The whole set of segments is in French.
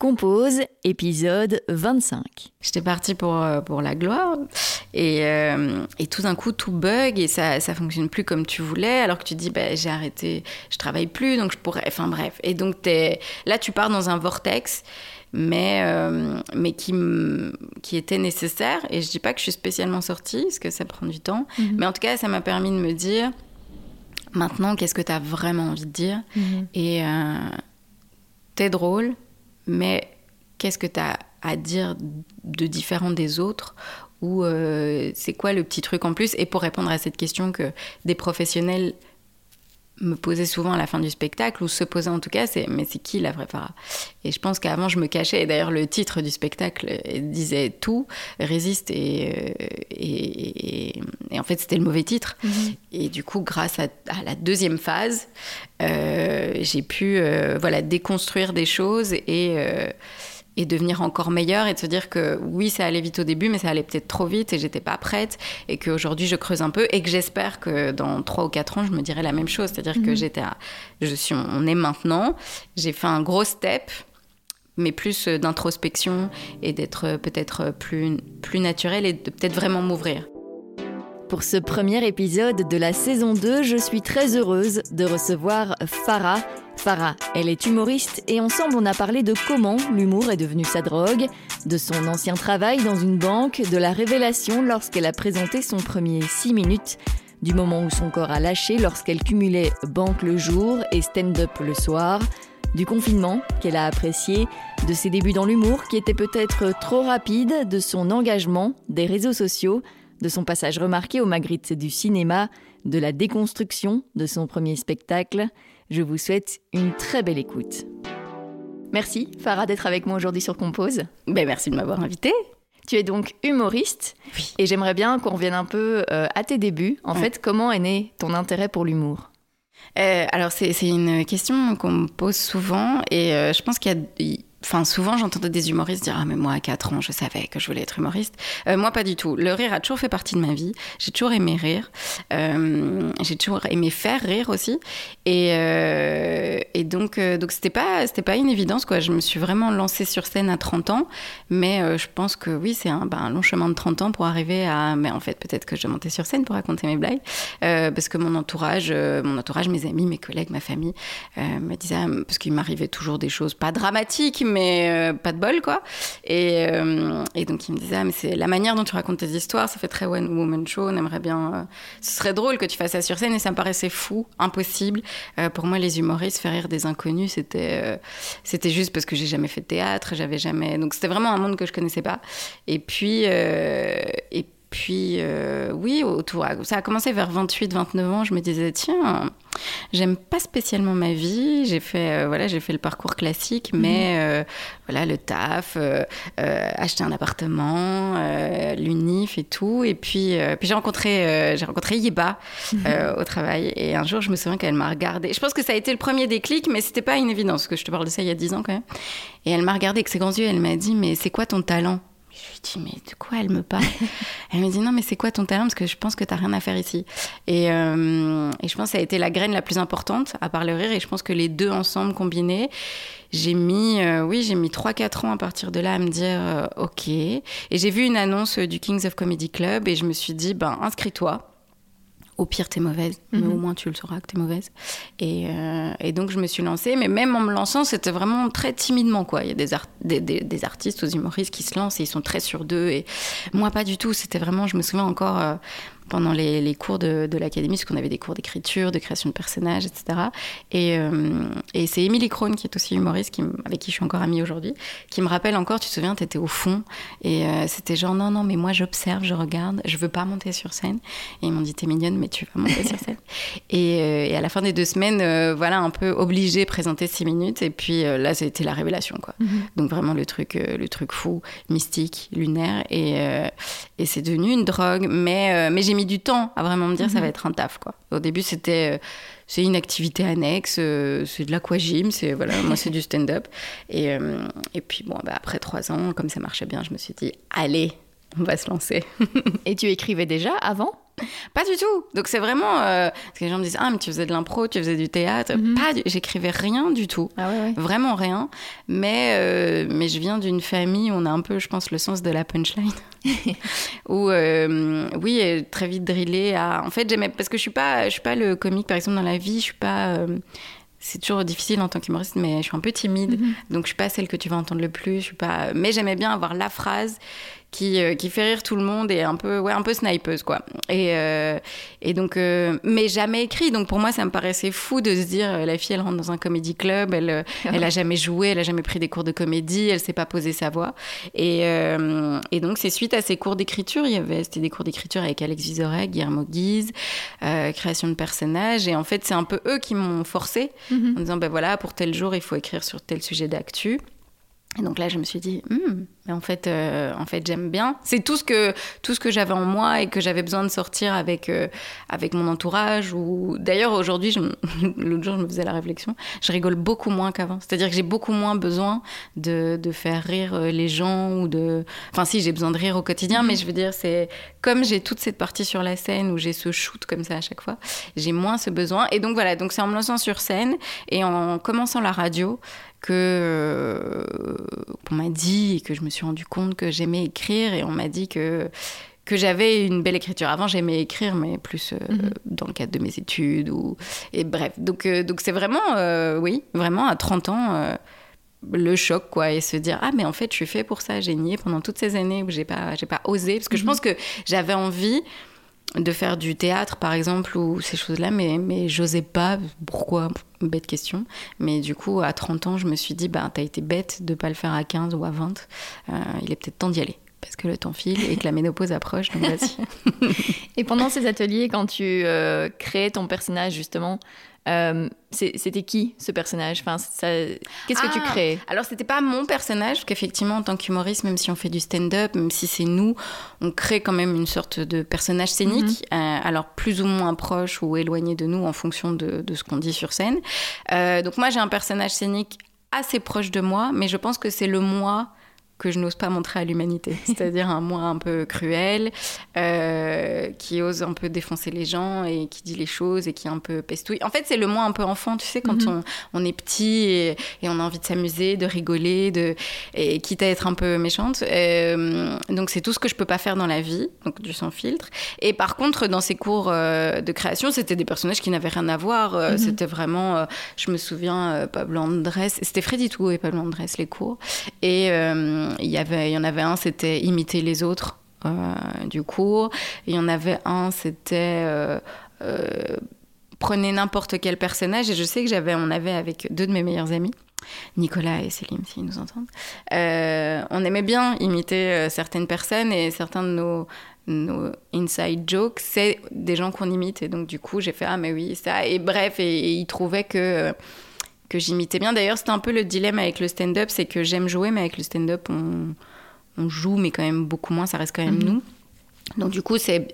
Compose, épisode 25. J'étais partie pour la gloire et tout d'un coup tout bug et ça fonctionne plus comme tu voulais, alors que tu dis bah, j'ai arrêté, je travaille plus donc je pourrais, enfin bref. Et donc là tu pars dans un vortex mais qui était nécessaire, et je dis pas que je suis spécialement sortie parce que ça prend du temps, mais en tout cas ça m'a permis de me dire maintenant qu'est-ce que t'as vraiment envie de dire, et t'es drôle. Mais qu'est-ce que tu as à dire de différent des autres, ou c'est quoi le petit truc en plus? Et pour répondre à cette question que des professionnels me posaient souvent à la fin du spectacle, ou se posaient en tout cas, c'est « mais c'est qui la vraie Farah ?» Et je pense qu'avant, je me cachais. Et d'ailleurs, le titre du spectacle disait tout, résiste, et en fait, c'était le mauvais titre. Et du coup, grâce à la deuxième phase, j'ai pu déconstruire des choses et devenir encore meilleure, et de se dire que oui, ça allait vite au début, mais ça allait peut-être trop vite et j'étais pas prête, et qu'aujourd'hui je creuse un peu, et que j'espère que dans 3 ou 4 ans je me dirai la même chose, c'est-à-dire que on est maintenant, j'ai fait un gros step, mais plus d'introspection et d'être peut-être plus naturelle et de peut-être vraiment m'ouvrir. Pour ce premier épisode de la saison 2, je suis très heureuse de recevoir Farah. Farah, elle est humoriste et ensemble on a parlé de comment l'humour est devenu sa drogue, de son ancien travail dans une banque, de la révélation lorsqu'elle a présenté son premier 6 minutes, du moment où son corps a lâché lorsqu'elle cumulait banque le jour et stand-up le soir, du confinement qu'elle a apprécié, de ses débuts dans l'humour qui étaient peut-être trop rapides, de son engagement, des réseaux sociaux, de son passage remarqué au Magritte du cinéma, de la déconstruction de son premier spectacle. Je vous souhaite une très belle écoute. Merci Farah d'être avec moi aujourd'hui sur Compose. Ben merci de m'avoir invitée. Tu es donc humoriste, oui. Et j'aimerais bien qu'on revienne un peu à tes débuts. En fait, comment est né ton intérêt pour l'humour ? Alors c'est une question qu'on me pose souvent, et je pense qu'il y a... Enfin, souvent, j'entendais des humoristes dire « Ah, mais moi, à 4 ans, je savais que je voulais être humoriste. » Moi, pas du tout. Le rire a toujours fait partie de ma vie. J'ai toujours aimé rire. J'ai toujours aimé faire rire aussi. Et donc c'était pas une évidence, quoi. Je me suis vraiment lancée sur scène à 30 ans. Mais je pense que, oui, c'est un long chemin de 30 ans pour arriver à... Mais en fait, peut-être que je montais sur scène pour raconter mes blagues. Parce que mon entourage, mes amis, mes collègues, ma famille me disaient... Parce qu'il m'arrivait toujours des choses pas dramatiques, mais pas de bol, quoi. Et donc, il me disait, mais c'est la manière dont tu racontes tes histoires, ça fait très one woman show, on aimerait bien... ce serait drôle que tu fasses ça sur scène, et ça me paraissait fou, impossible. Pour moi, les humoristes, faire rire des inconnus, c'était juste parce que j'ai jamais fait de théâtre, j'avais jamais... Donc, c'était vraiment un monde que je connaissais pas. Puis, oui, ça a commencé vers 28-29 ans. Je me disais, tiens, j'aime pas spécialement ma vie. J'ai fait le parcours classique, mais le taf, acheter un appartement, l'UNIF et tout. Et puis j'ai rencontré Yiba au travail. Et un jour, je me souviens qu'elle m'a regardée. Je pense que ça a été le premier déclic, mais c'était pas une évidence, parce que je te parle de ça il y a 10 ans quand même. Et elle m'a regardée avec ses grands yeux. Elle m'a dit, mais c'est quoi ton talent? Je lui dis, mais de quoi elle me parle? Elle me dit, non, mais c'est quoi ton talent? Parce que je pense que t'as rien à faire ici. Et je pense que ça a été la graine la plus importante, à part le rire. Et je pense que les deux ensemble, combinés, j'ai mis 3-4 ans à partir de là à me dire, OK. Et j'ai vu une annonce du Kings of Comedy Club et je me suis dit, inscris-toi. Au pire, t'es mauvaise, mais au moins tu le sauras que t'es mauvaise. Et donc, je me suis lancée. Mais même en me lançant, c'était vraiment très timidement, quoi. Il y a des artistes ou des humoristes qui se lancent et ils sont très sûrs d'eux. Et moi, pas du tout. C'était vraiment... Je me souviens encore... pendant les cours de l'académie, parce qu'on avait des cours d'écriture, de création de personnages, etc. Et c'est Émilie Krohn, qui est aussi humoriste, avec qui je suis encore amie aujourd'hui, qui me rappelle encore, tu te souviens, t'étais au fond, et c'était genre, non, mais moi j'observe, je regarde, je veux pas monter sur scène. Et ils m'ont dit, t'es mignonne, mais tu vas monter sur scène. Et à la fin des 2 semaines, un peu obligée, présenter 6 minutes, et puis là, ça a été la révélation, quoi. Donc vraiment le truc fou, mystique, lunaire, et c'est devenu une drogue, mais j'ai mis du temps à vraiment me dire ça va être un taf, quoi. Au début c'est une activité annexe, c'est de l'aquagym, moi c'est du stand-up, et puis après 3 ans, comme ça marchait bien, je me suis dit allez, on va se lancer. Et tu écrivais déjà avant ? Pas du tout. Donc c'est vraiment parce que les gens me disent ah mais tu faisais de l'impro, tu faisais du théâtre. J'écrivais rien du tout. Ah, ouais. Vraiment rien. Mais je viens d'une famille où on a un peu, je pense, le sens de la punchline. Où oui, très vite drillé à. En fait j'aimais parce que je suis pas le comique par exemple dans la vie. Je suis pas. C'est toujours difficile en tant qu'humoriste, mais je suis un peu timide, donc je suis pas celle que tu vas entendre le plus. Je suis pas, mais j'aimais bien avoir la phrase qui fait rire tout le monde et un peu snipeuse quoi. Et donc, mais jamais écrit. Donc pour moi, ça me paraissait fou de se dire la fille, elle rentre dans un comedy club, elle a jamais joué, elle a jamais pris des cours de comédie, elle sait pas poser sa voix. Et donc c'est suite à ces cours d'écriture, c'était des cours d'écriture avec Alexis Vizorek, Guillermo Guiz, création de personnages. Et en fait, c'est un peu eux qui m'ont forcée. En disant, ben voilà, pour tel jour, il faut écrire sur tel sujet d'actu. Et donc là, je me suis dit, mais en fait, j'aime bien. C'est tout ce que j'avais en moi et que j'avais besoin de sortir avec mon entourage. Ou d'ailleurs, aujourd'hui, l'autre jour, je me faisais la réflexion, je rigole beaucoup moins qu'avant. C'est-à-dire que j'ai beaucoup moins besoin de faire rire les gens ou de. Enfin, si, j'ai besoin de rire au quotidien, mais je veux dire, c'est comme j'ai toute cette partie sur la scène où j'ai ce shoot comme ça à chaque fois, j'ai moins ce besoin. Et donc voilà, donc c'est en me lançant sur scène et en commençant la radio. Qu'on m'a dit et que je me suis rendu compte que j'aimais écrire et on m'a dit que j'avais une belle écriture. Avant, j'aimais écrire, mais plus dans le cadre de mes études. Et bref, donc c'est vraiment, vraiment à 30 ans, le choc, quoi, et se dire « Ah, mais en fait, je suis fait pour ça, j'ai nié pendant toutes ces années où j'ai pas osé. » Parce que je pense que j'avais envie de faire du théâtre, par exemple, ou ces choses-là, mais j'osais pas. Pourquoi ? Bête question. Mais du coup, à 30 ans, je me suis dit, t'as été bête de pas le faire à 15 ou à 20. Il est peut-être temps d'y aller, parce que le temps file et que la ménopause approche, donc vas-y. Et pendant ces ateliers, quand tu créais ton personnage, justement, c'était qui ce personnage, enfin, qu'est-ce que tu créais? Alors c'était pas mon personnage, parce qu'effectivement en tant qu'humoriste, même si on fait du stand-up, même si c'est nous, on crée quand même une sorte de personnage scénique, alors plus ou moins proche ou éloigné de nous en fonction de ce qu'on dit sur scène. Donc moi j'ai un personnage scénique assez proche de moi, mais je pense que c'est le moi que je n'ose pas montrer à l'humanité. C'est-à-dire un moi un peu cruel, qui ose un peu défoncer les gens et qui dit les choses et qui est un peu pestouille. En fait, c'est le moi un peu enfant, tu sais, quand on est petit et on a envie de s'amuser, de rigoler, et quitte à être un peu méchante. Donc, c'est tout ce que je peux pas faire dans la vie, donc du sans filtre. Et par contre, dans ces cours de création, c'était des personnages qui n'avaient rien à voir. C'était vraiment, je me souviens, Pablo Andrés. C'était Freddy Tou et Pablo Andrés, les cours. Et il y en avait un, c'était imiter les autres du cours. Il y en avait un, c'était prenez n'importe quel personnage. Et je sais que on avait avec deux de mes meilleurs amis, Nicolas et Selim, s'ils nous entendent. On aimait bien imiter certaines personnes et certains de nos inside jokes, c'est des gens qu'on imite. Et donc, du coup, j'ai fait ah, mais oui, ça. Et bref, et ils trouvaient que j'imitais bien. D'ailleurs, c'était un peu le dilemme avec le stand-up, c'est que j'aime jouer, mais avec le stand-up, on joue, mais quand même beaucoup moins, ça reste quand même nous. Donc du coup, c'est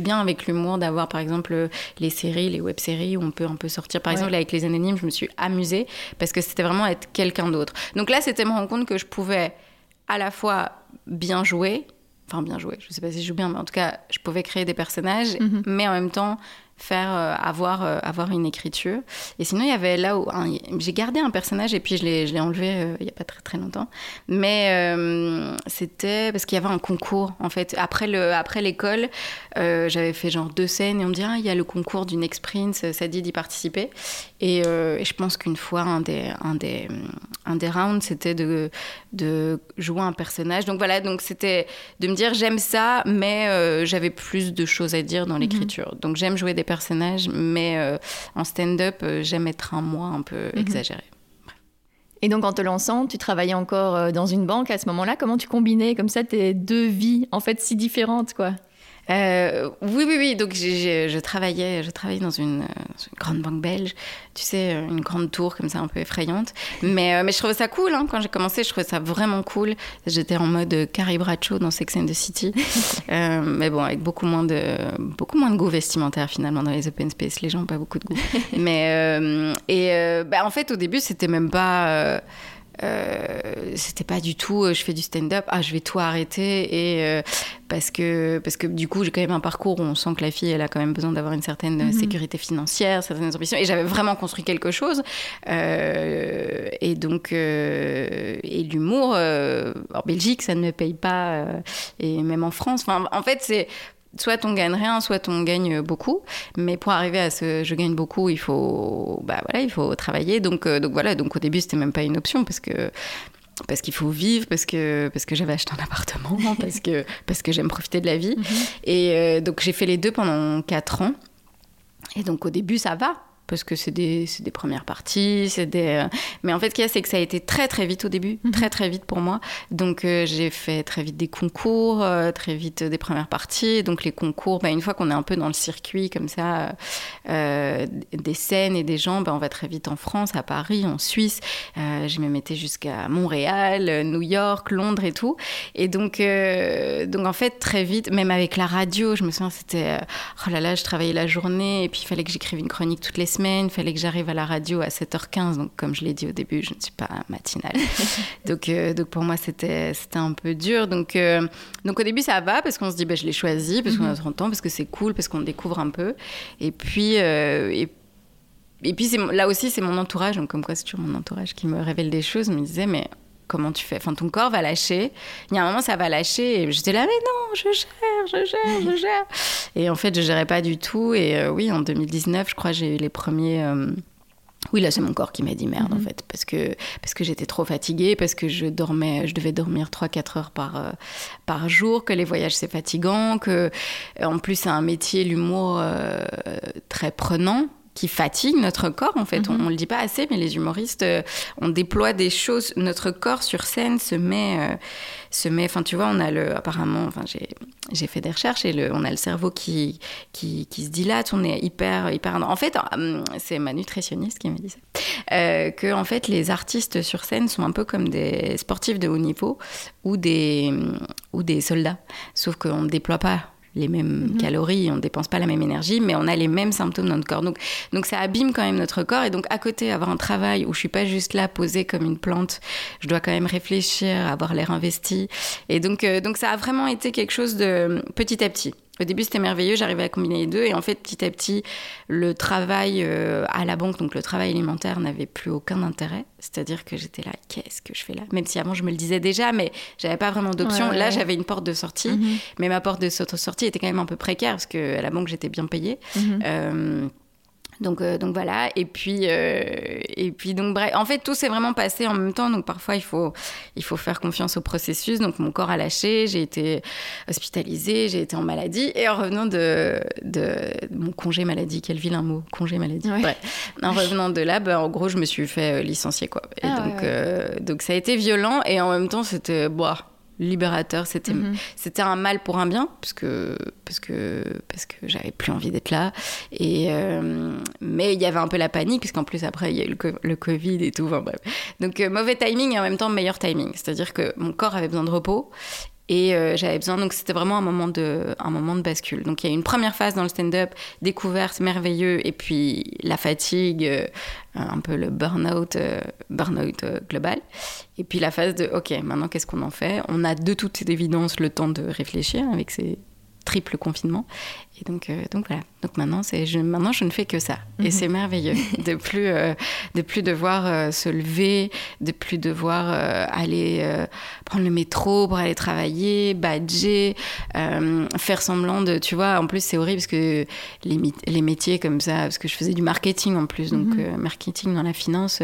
bien avec l'humour d'avoir, par exemple, les séries, les web-séries, où on peut un peu sortir. Par exemple, avec Les Anonymes, je me suis amusée, parce que c'était vraiment être quelqu'un d'autre. Donc là, c'était me rendre compte que je pouvais à la fois bien jouer, je sais pas si je joue bien, mais en tout cas, je pouvais créer des personnages, mais en même temps faire avoir une écriture. Et sinon, il y avait là où j'ai gardé un personnage et puis je l'ai enlevé il y a pas très très longtemps, mais c'était parce qu'il y avait un concours en fait après l'école. J'avais fait genre 2 scènes et on me dit il y a le concours du Next Prince, ça dit d'y participer, et je pense qu'une fois un des rounds, c'était de jouer un personnage. Donc voilà, donc c'était de me dire j'aime ça, mais j'avais plus de choses à dire dans l'écriture. Donc j'aime jouer des personnages, mais en stand-up, j'aime être un moi un peu exagéré. Et donc en te lançant, tu travaillais encore dans une banque à ce moment-là. Comment tu combinais comme ça tes 2 vies en fait si différentes, quoi? Oui. Donc je travaillais dans une grande banque belge, tu sais, une grande tour comme ça un peu effrayante. Mais je trouvais ça cool. Quand j'ai commencé, je trouvais ça vraiment cool. J'étais en mode Carrie Bradshaw dans Sex and the City, mais bon, avec beaucoup moins de goût vestimentaire finalement dans les open space. Les gens n'ont pas beaucoup de goût. Mais en fait, au début, c'était même pas C'était pas du tout je fais du stand-up, ah je vais tout arrêter, et parce que du coup j'ai quand même un parcours où on sent que la fille elle a quand même besoin d'avoir une certaine sécurité financière, certaines ambitions, et j'avais vraiment construit quelque chose, et donc et l'humour en Belgique ça ne paye pas, et même en France, enfin, en fait c'est soit on gagne rien, soit on gagne beaucoup, mais pour arriver à ce je gagne beaucoup, il faut travailler, donc au début c'était même pas une option parce qu'il faut vivre, parce que j'avais acheté un appartement, parce que j'aime profiter de la vie, et donc j'ai fait les deux pendant 4 ans, et donc au début ça va parce que c'est des premières parties, mais en fait, ce qu'il y a, c'est que ça a été très, très vite au début, très, très vite pour moi. Donc, j'ai fait très vite des concours, très vite des premières parties. Donc, les concours, une fois qu'on est un peu dans le circuit, comme ça, des scènes et des gens, on va très vite en France, à Paris, en Suisse. Je me mettais jusqu'à Montréal, New York, Londres et tout. Et donc, en fait, très vite, même avec la radio, je me souviens, c'était... oh là là, je travaillais la journée et puis il fallait que j'écrive une chronique toutes les semaines. Il fallait que j'arrive à la radio à 7h15, donc comme je l'ai dit au début, je ne suis pas matinale. donc pour moi, c'était un peu dur. Donc au début, ça va, parce qu'on se dit, je l'ai choisi, parce qu'on a 30 ans, parce que c'est cool, parce qu'on découvre un peu. Et puis là aussi, c'est mon entourage, donc comme quoi c'est toujours mon entourage qui me révèle des choses, me disait, mais... comment tu fais? Enfin, ton corps va lâcher. Il y a un moment, ça va lâcher. Et j'étais là, mais non, je gère. Et en fait, je gérais pas du tout. Et oui, en 2019, je crois, j'ai eu les premiers... Oui, là, c'est mon corps qui m'a dit merde, en fait, parce que j'étais trop fatiguée, parce que je devais dormir 3-4 heures par jour, que les voyages, c'est fatigant, que, en plus, c'est un métier, l'humour, très prenant, qui fatigue notre corps, en fait. On ne le dit pas assez, mais les humoristes, on déploie des choses. Notre corps, sur scène, se met... Enfin, tu vois, on a le... Apparemment, enfin, j'ai fait des recherches et on a le cerveau qui se dilate. On est hyper... hyper. En fait, c'est ma nutritionniste qui me dit ça. Que, en fait, les artistes sur scène sont un peu comme des sportifs de haut niveau ou des soldats. Sauf qu'on ne déploie pas les mêmes calories, on ne dépense pas la même énergie, mais on a les mêmes symptômes dans notre corps. Donc ça abîme quand même notre corps. Et donc, à côté, avoir un travail où je ne suis pas juste là, posée comme une plante, je dois quand même réfléchir, avoir l'air investi. Et donc ça a vraiment été quelque chose de petit à petit. Au début, c'était merveilleux, j'arrivais à combiner les deux. Et en fait, petit à petit, le travail à la banque, donc le travail alimentaire, n'avait plus aucun intérêt. C'est-à-dire que j'étais là, qu'est-ce que je fais là? Même si avant, je me le disais déjà, mais j'avais pas vraiment d'option. Ouais, ouais. Là, j'avais une porte de sortie, mais ma porte de sortie était quand même un peu précaire, parce qu'à la banque, j'étais bien payée. Donc voilà, et puis donc bref, en fait tout s'est vraiment passé en même temps, donc parfois il faut faire confiance au processus. Donc mon corps a lâché, j'ai été hospitalisée, j'ai été en maladie, et en revenant de mon congé maladie, quel vilain mot, congé maladie, ouais. Bref, en revenant de là, en gros je me suis fait licencier, quoi. Et donc ça a été violent, et en même temps c'était libérateur, c'était un mal pour un bien, parce que j'avais plus envie d'être là, et mais il y avait un peu la panique, puisqu'en plus après il y a eu le Covid et tout, donc mauvais timing et en même temps meilleur timing, c'est-à-dire que mon corps avait besoin de repos et j'avais besoin, donc c'était vraiment un moment de bascule. Donc il y a eu une première phase dans le stand-up, découverte, merveilleux, et puis la fatigue, un peu le burn-out global, et puis la phase de ok, maintenant qu'est-ce qu'on en fait? On a de toute évidence le temps de réfléchir avec ces triples confinements, et donc voilà, donc maintenant je ne fais que ça, et c'est merveilleux de plus devoir se lever, de plus devoir aller prendre le métro pour aller travailler, badger, faire semblant de, tu vois, en plus c'est horrible parce que les métiers comme ça, parce que je faisais du marketing en plus, donc marketing dans la finance,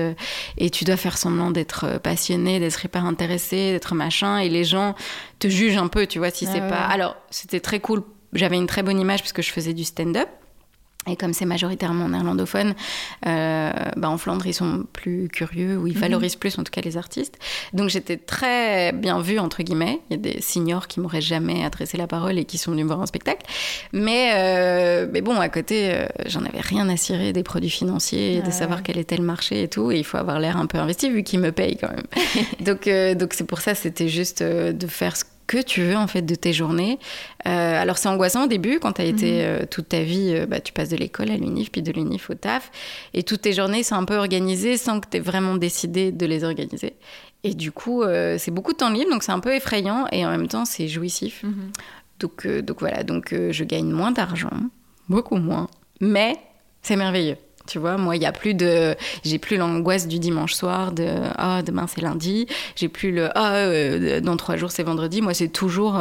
et tu dois faire semblant d'être passionné, d'être hyper intéressé, d'être machin, et les gens te jugent un peu, tu vois, si c'est pas... Alors c'était très cool, j'avais une très bonne image parce que je faisais du stand-up, et comme c'est majoritairement néerlandophone, en Flandre ils sont plus curieux, ou ils valorisent plus en tout cas les artistes, donc j'étais très bien vue entre guillemets. Il y a des seniors qui m'auraient jamais adressé la parole et qui sont venus me voir en spectacle, mais à côté j'en avais rien à cirer des produits financiers, de savoir quel était le marché et tout, et il faut avoir l'air un peu investi vu qu'ils me payent quand même. donc c'est pour ça, c'était juste de faire ce que tu veux en fait de tes journées. Alors c'est angoissant au début quand t'as été toute ta vie, tu passes de l'école à l'unif puis de l'unif au taf et toutes tes journées sont un peu organisées sans que t'aies vraiment décidé de les organiser. Et du coup c'est beaucoup de temps libre donc c'est un peu effrayant et en même temps c'est jouissif. Donc voilà, je gagne moins d'argent, beaucoup moins, mais c'est merveilleux. Tu vois, moi, j'ai plus l'angoisse du dimanche soir de « Ah, demain, c'est lundi ». J'ai plus le « Ah, dans 3 jours, c'est vendredi ». Moi, c'est toujours...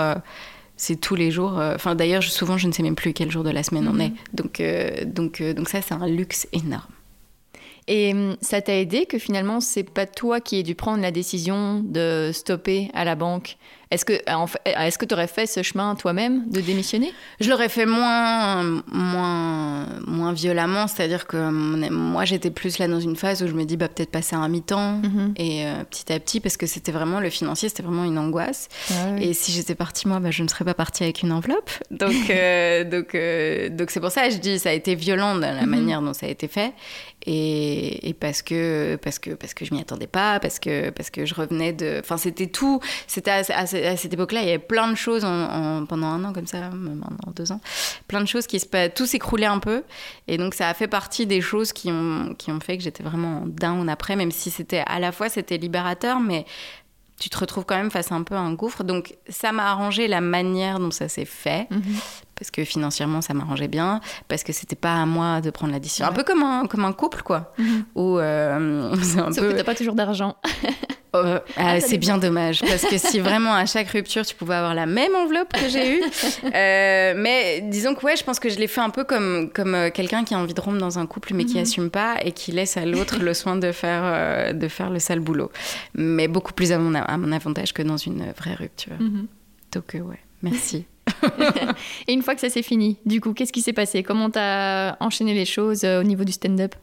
c'est tous les jours. Enfin, d'ailleurs, souvent, je ne sais même plus quel jour de la semaine on est. Donc ça, c'est un luxe énorme. Et ça t'a aidé que finalement, c'est pas toi qui aies dû prendre la décision de stopper à la banque. Est-ce que tu aurais fait ce chemin toi-même de démissionner ? Je l'aurais fait moins violemment, c'est-à-dire que moi j'étais plus là dans une phase où je me dis peut-être passer un mi-temps et petit à petit parce que c'était vraiment le financier, c'était vraiment une angoisse. Ah, oui. Et si j'étais partie moi, je ne serais pas partie avec une enveloppe. Donc c'est pour ça que je dis ça a été violent la manière dont ça a été fait. Et parce que je m'y attendais pas, parce que je revenais de... Enfin, c'était tout. C'était à cette époque-là, il y avait plein de choses pendant 1 an, comme ça, même 1 an, 2 ans. Plein de choses tout s'écroulait un peu. Et donc, ça a fait partie des choses qui ont fait que j'étais vraiment down après, même si c'était à la fois, c'était libérateur, mais tu te retrouves quand même face un peu à un gouffre. Donc, ça m'a arrangé la manière dont ça s'est fait. Parce que financièrement, ça m'arrangeait bien, parce que c'était pas à moi de prendre la décision. Ouais. Un peu comme un couple, quoi. Où, c'est un Sauf que t'as pas toujours d'argent. C'est bien dommage, parce que si vraiment à chaque rupture, tu pouvais avoir la même enveloppe que j'ai eue. Mais disons que, ouais, je pense que je l'ai fait un peu comme quelqu'un qui a envie de rompre dans un couple, mais qui assume pas et qui laisse à l'autre le soin de faire le sale boulot. Mais beaucoup plus à mon avantage que dans une vraie rupture. Donc, ouais, merci. Et une fois que ça s'est fini, du coup, qu'est-ce qui s'est passé ? Comment t'as enchaîné les choses au niveau du stand-up ?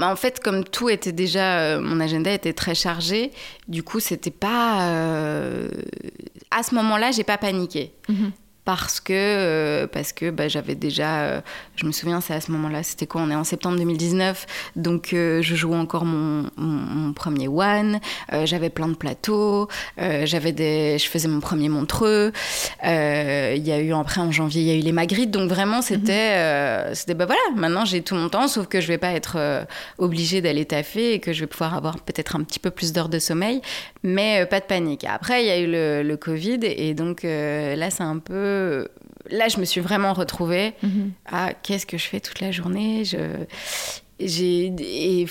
En fait, comme tout était déjà... mon agenda était très chargé. Du coup, c'était pas... à ce moment-là, j'ai pas paniqué. Parce que j'avais déjà... je me souviens, c'est à ce moment-là, c'était quoi ? On est en septembre 2019, donc je jouais encore mon premier one, j'avais plein de plateaux, je faisais mon premier Montreux, il y a eu, après en janvier, il y a eu les Magritte, donc vraiment c'était voilà, maintenant j'ai tout mon temps, sauf que je vais pas être obligée d'aller taffer et que je vais pouvoir avoir peut-être un petit peu plus d'heures de sommeil, mais pas de panique. Après, il y a eu le Covid, et donc là, c'est un peu... Là, je me suis vraiment retrouvée à qu'est-ce que je fais toute la journée.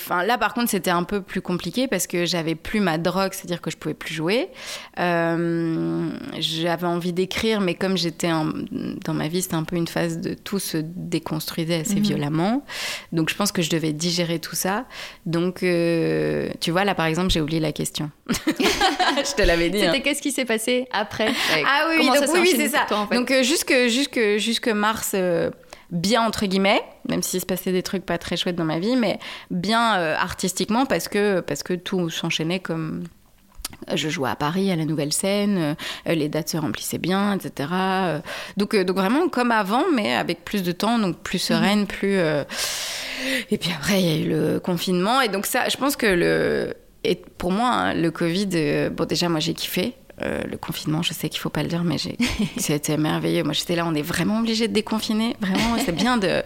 Là, par contre, c'était un peu plus compliqué parce que j'avais plus ma drogue, c'est-à-dire que je pouvais plus jouer. J'avais envie d'écrire, mais comme j'étais dans ma vie, c'était un peu une phase de tout se déconstruisait assez violemment. Donc, je pense que je devais digérer tout ça. Donc, tu vois, là, par exemple, j'ai oublié la question. Je te l'avais dit. C'était qu'est-ce qui s'est passé après ? Ah oui, donc, oui c'est ça. Toi, en fait. Donc, jusque mars... bien entre guillemets, même s'il se passait des trucs pas très chouettes dans ma vie, mais bien artistiquement parce que tout s'enchaînait comme... Je jouais à Paris, à la Nouvelle Scène, les dates se remplissaient bien, etc. Donc vraiment comme avant, mais avec plus de temps, donc plus sereine, plus... Et puis après, il y a eu le confinement. Et donc ça, je pense que pour moi, le Covid... Bon, déjà, moi, j'ai kiffé. Le confinement, je sais qu'il ne faut pas le dire, mais c'était merveilleux. Moi, j'étais là, on est vraiment obligé de déconfiner. Vraiment, c'est bien de...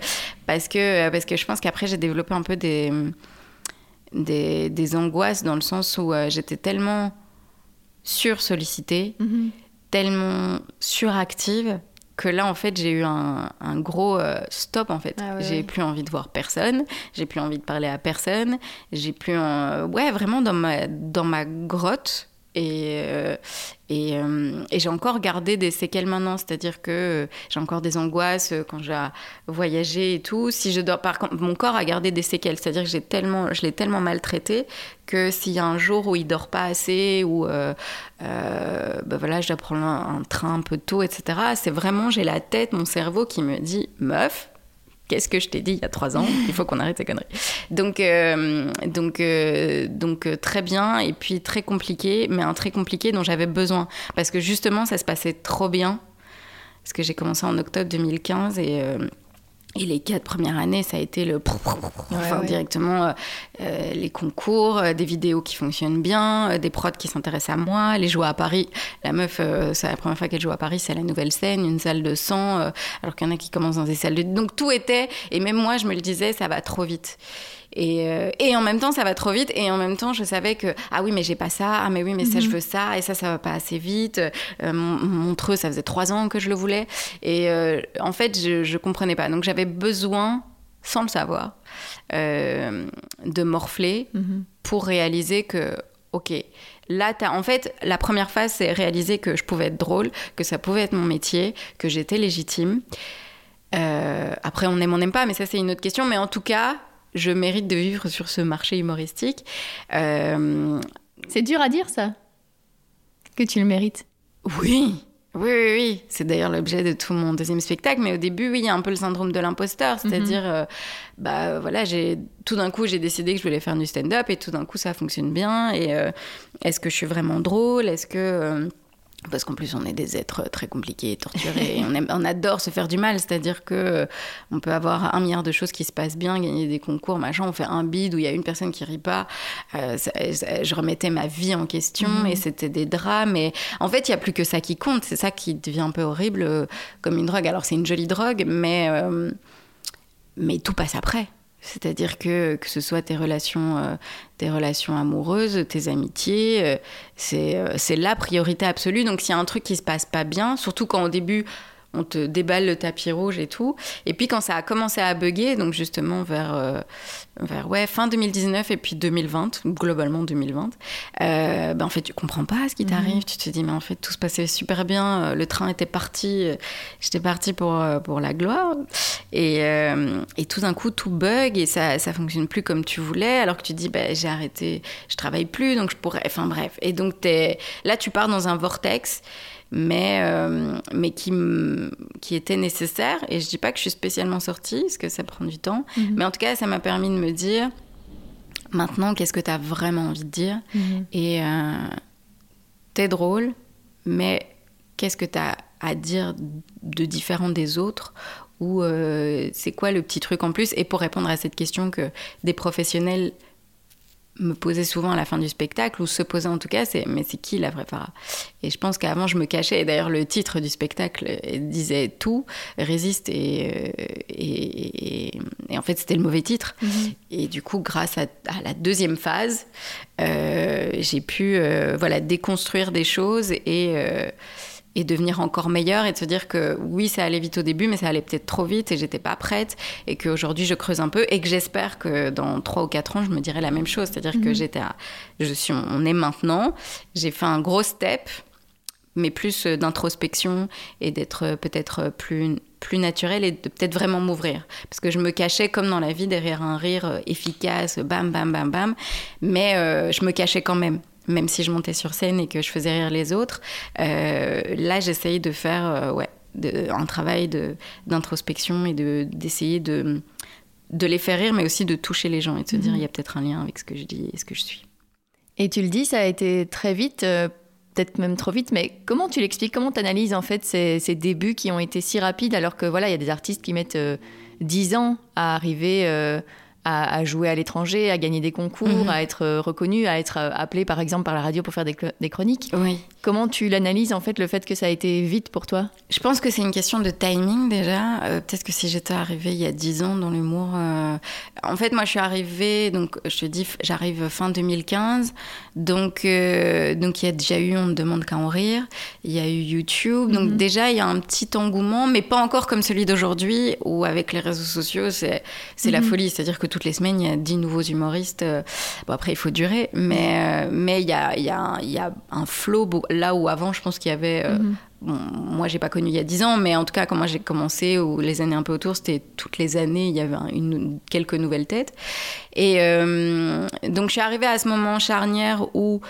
Parce que je pense qu'après, j'ai développé un peu des angoisses dans le sens où j'étais tellement sursollicitée, tellement suractive, que là, en fait, j'ai eu un gros stop, en fait. Ah, ouais, j'ai plus envie de voir personne, j'ai plus envie de parler à personne, j'ai plus... vraiment dans ma grotte... Et j'ai encore gardé des séquelles maintenant, c'est-à-dire que j'ai encore des angoisses quand j'ai voyagé et tout. Si je dors, par contre, mon corps a gardé des séquelles, c'est-à-dire que je l'ai tellement maltraité que s'il y a un jour où il dort pas assez ou voilà, je dois prendre un train un peu tôt, etc. C'est vraiment, j'ai la tête, mon cerveau qui me dit meuf. Qu'est-ce que je t'ai dit il y a 3 ans ? Il faut qu'on arrête ces conneries. Donc, très bien et puis très compliqué, mais un très compliqué dont j'avais besoin. Parce que justement, ça se passait trop bien. Parce que j'ai commencé en octobre 2015 et Et les 4 premières années, ça a été le... directement les concours, des vidéos qui fonctionnent bien, des prods qui s'intéressent à moi, les joueurs à Paris. La meuf, c'est la première fois qu'elle joue à Paris, c'est à la Nouvelle Scène, une salle de 100, alors qu'il y en a qui commencent dans des salles de... Donc tout était... Et même moi, je me le disais, ça va trop vite. Et en même temps, ça va trop vite. Et en même temps, je savais que, ah oui, mais j'ai pas ça. Ah mais oui, mais ça, je veux ça. Et ça, ça va pas assez vite. Montreux, ça faisait 3 ans que je le voulais. Et en fait, je comprenais pas. Donc, j'avais besoin, sans le savoir, de morfler pour réaliser que, ok, là, en fait, la première phase, c'est réaliser que je pouvais être drôle, que ça pouvait être mon métier, que j'étais légitime. Après, on aime, on n'aime pas, mais ça, c'est une autre question. Mais en tout cas... je mérite de vivre sur ce marché humoristique. C'est dur à dire, ça, que tu le mérites. Oui. C'est d'ailleurs l'objet de tout mon deuxième spectacle. Mais au début, oui, il y a un peu le syndrome de l'imposteur. C'est-à-dire, tout d'un coup, j'ai décidé que je voulais faire du stand-up et tout d'un coup, ça fonctionne bien. Et est-ce que je suis vraiment drôle ? Est-ce que... Parce qu'en plus, on est des êtres très compliqués, torturés. On adore se faire du mal. C'est-à-dire qu'on peut avoir 1 milliard de choses qui se passent bien, gagner des concours, machin. On fait un bide où il y a une personne qui rit pas. Je remettais ma vie en question et c'était des drames. Et en fait, il n'y a plus que ça qui compte. C'est ça qui devient un peu horrible, comme une drogue. Alors, c'est une jolie drogue, mais tout passe après. C'est-à-dire que ce soit tes relations amoureuses, tes amitiés, c'est la priorité absolue. Donc, s'il y a un truc qui se passe pas bien, surtout quand au début, on te déballe le tapis rouge et tout. Et puis, quand ça a commencé à bugger, donc justement vers fin 2019 et puis 2020, globalement 2020, en fait, tu comprends pas ce qui t'arrive. Tu te dis, mais en fait, tout se passait super bien. Le train était parti. J'étais partie pour la gloire. Et tout d'un coup, tout bug et ça fonctionne plus comme tu voulais. Alors que tu te dis, j'ai arrêté, je travaille plus, donc je pourrais... Enfin, bref. Et donc, là, tu pars dans un vortex mais qui était nécessaire. Et je dis pas que je suis spécialement sortie, parce que ça prend du temps. Mais en tout cas, ça m'a permis de me dire, maintenant, qu'est-ce que t'as vraiment envie de dire ? Et t'es drôle, mais qu'est-ce que t'as à dire de différent des autres ? Ou c'est quoi le petit truc en plus ? Et pour répondre à cette question que des professionnels me posait souvent à la fin du spectacle, ou se posait en tout cas, c'est « mais c'est qui la vraie Farah ?» Et je pense qu'avant, je me cachais. Et d'ailleurs, le titre du spectacle disait tout, résiste, et en fait, c'était le mauvais titre. Et du coup, grâce à la deuxième phase, j'ai pu déconstruire des choses et devenir encore meilleure et de se dire que oui, ça allait vite au début, mais ça allait peut-être trop vite et j'étais pas prête et qu'aujourd'hui, je creuse un peu et que j'espère que dans 3 ou 4 ans, je me dirai la même chose. C'est-à-dire que on est maintenant, j'ai fait un gros step, mais plus d'introspection et d'être peut-être plus naturelle et de peut-être vraiment m'ouvrir. Parce que je me cachais, comme dans la vie, derrière un rire efficace, bam, bam, bam, bam, mais je me cachais quand même si je montais sur scène et que je faisais rire les autres, là, j'essayais de faire un travail d'introspection et d'essayer de les faire rire, mais aussi de toucher les gens et de se dire, il y a peut-être un lien avec ce que je dis et ce que je suis. Et tu le dis, ça a été très vite, peut-être même trop vite, mais comment tu l'expliques ? Comment tu analyses, en fait, ces débuts qui ont été si rapides, alors que, voilà, il y a des artistes qui mettent 10 ans à arriver... à jouer à l'étranger, à gagner des concours, à être reconnue, à être appelée par exemple par la radio pour faire des chroniques. Oui. Comment tu l'analyses en fait, le fait que ça a été vite pour toi ? Je pense que c'est une question de timing déjà. Peut-être que si j'étais arrivée il y a 10 ans dans l'humour... En fait, moi je suis arrivée, donc je te dis, j'arrive fin 2015. Donc il y a déjà eu On ne demande qu'à en rire, il y a eu YouTube. Donc déjà il y a un petit engouement, mais pas encore comme celui d'aujourd'hui où avec les réseaux sociaux c'est la folie. C'est-à-dire que toutes les semaines, il y a 10 nouveaux humoristes. Bon, après, il faut durer, mais il y a un flow. Là où avant, je pense qu'il y avait... moi, je n'ai pas connu il y a 10 ans, mais en tout cas, quand moi, j'ai commencé, ou les années un peu autour, c'était toutes les années, il y avait quelques nouvelles têtes. Et donc, je suis arrivée à ce moment charnière où...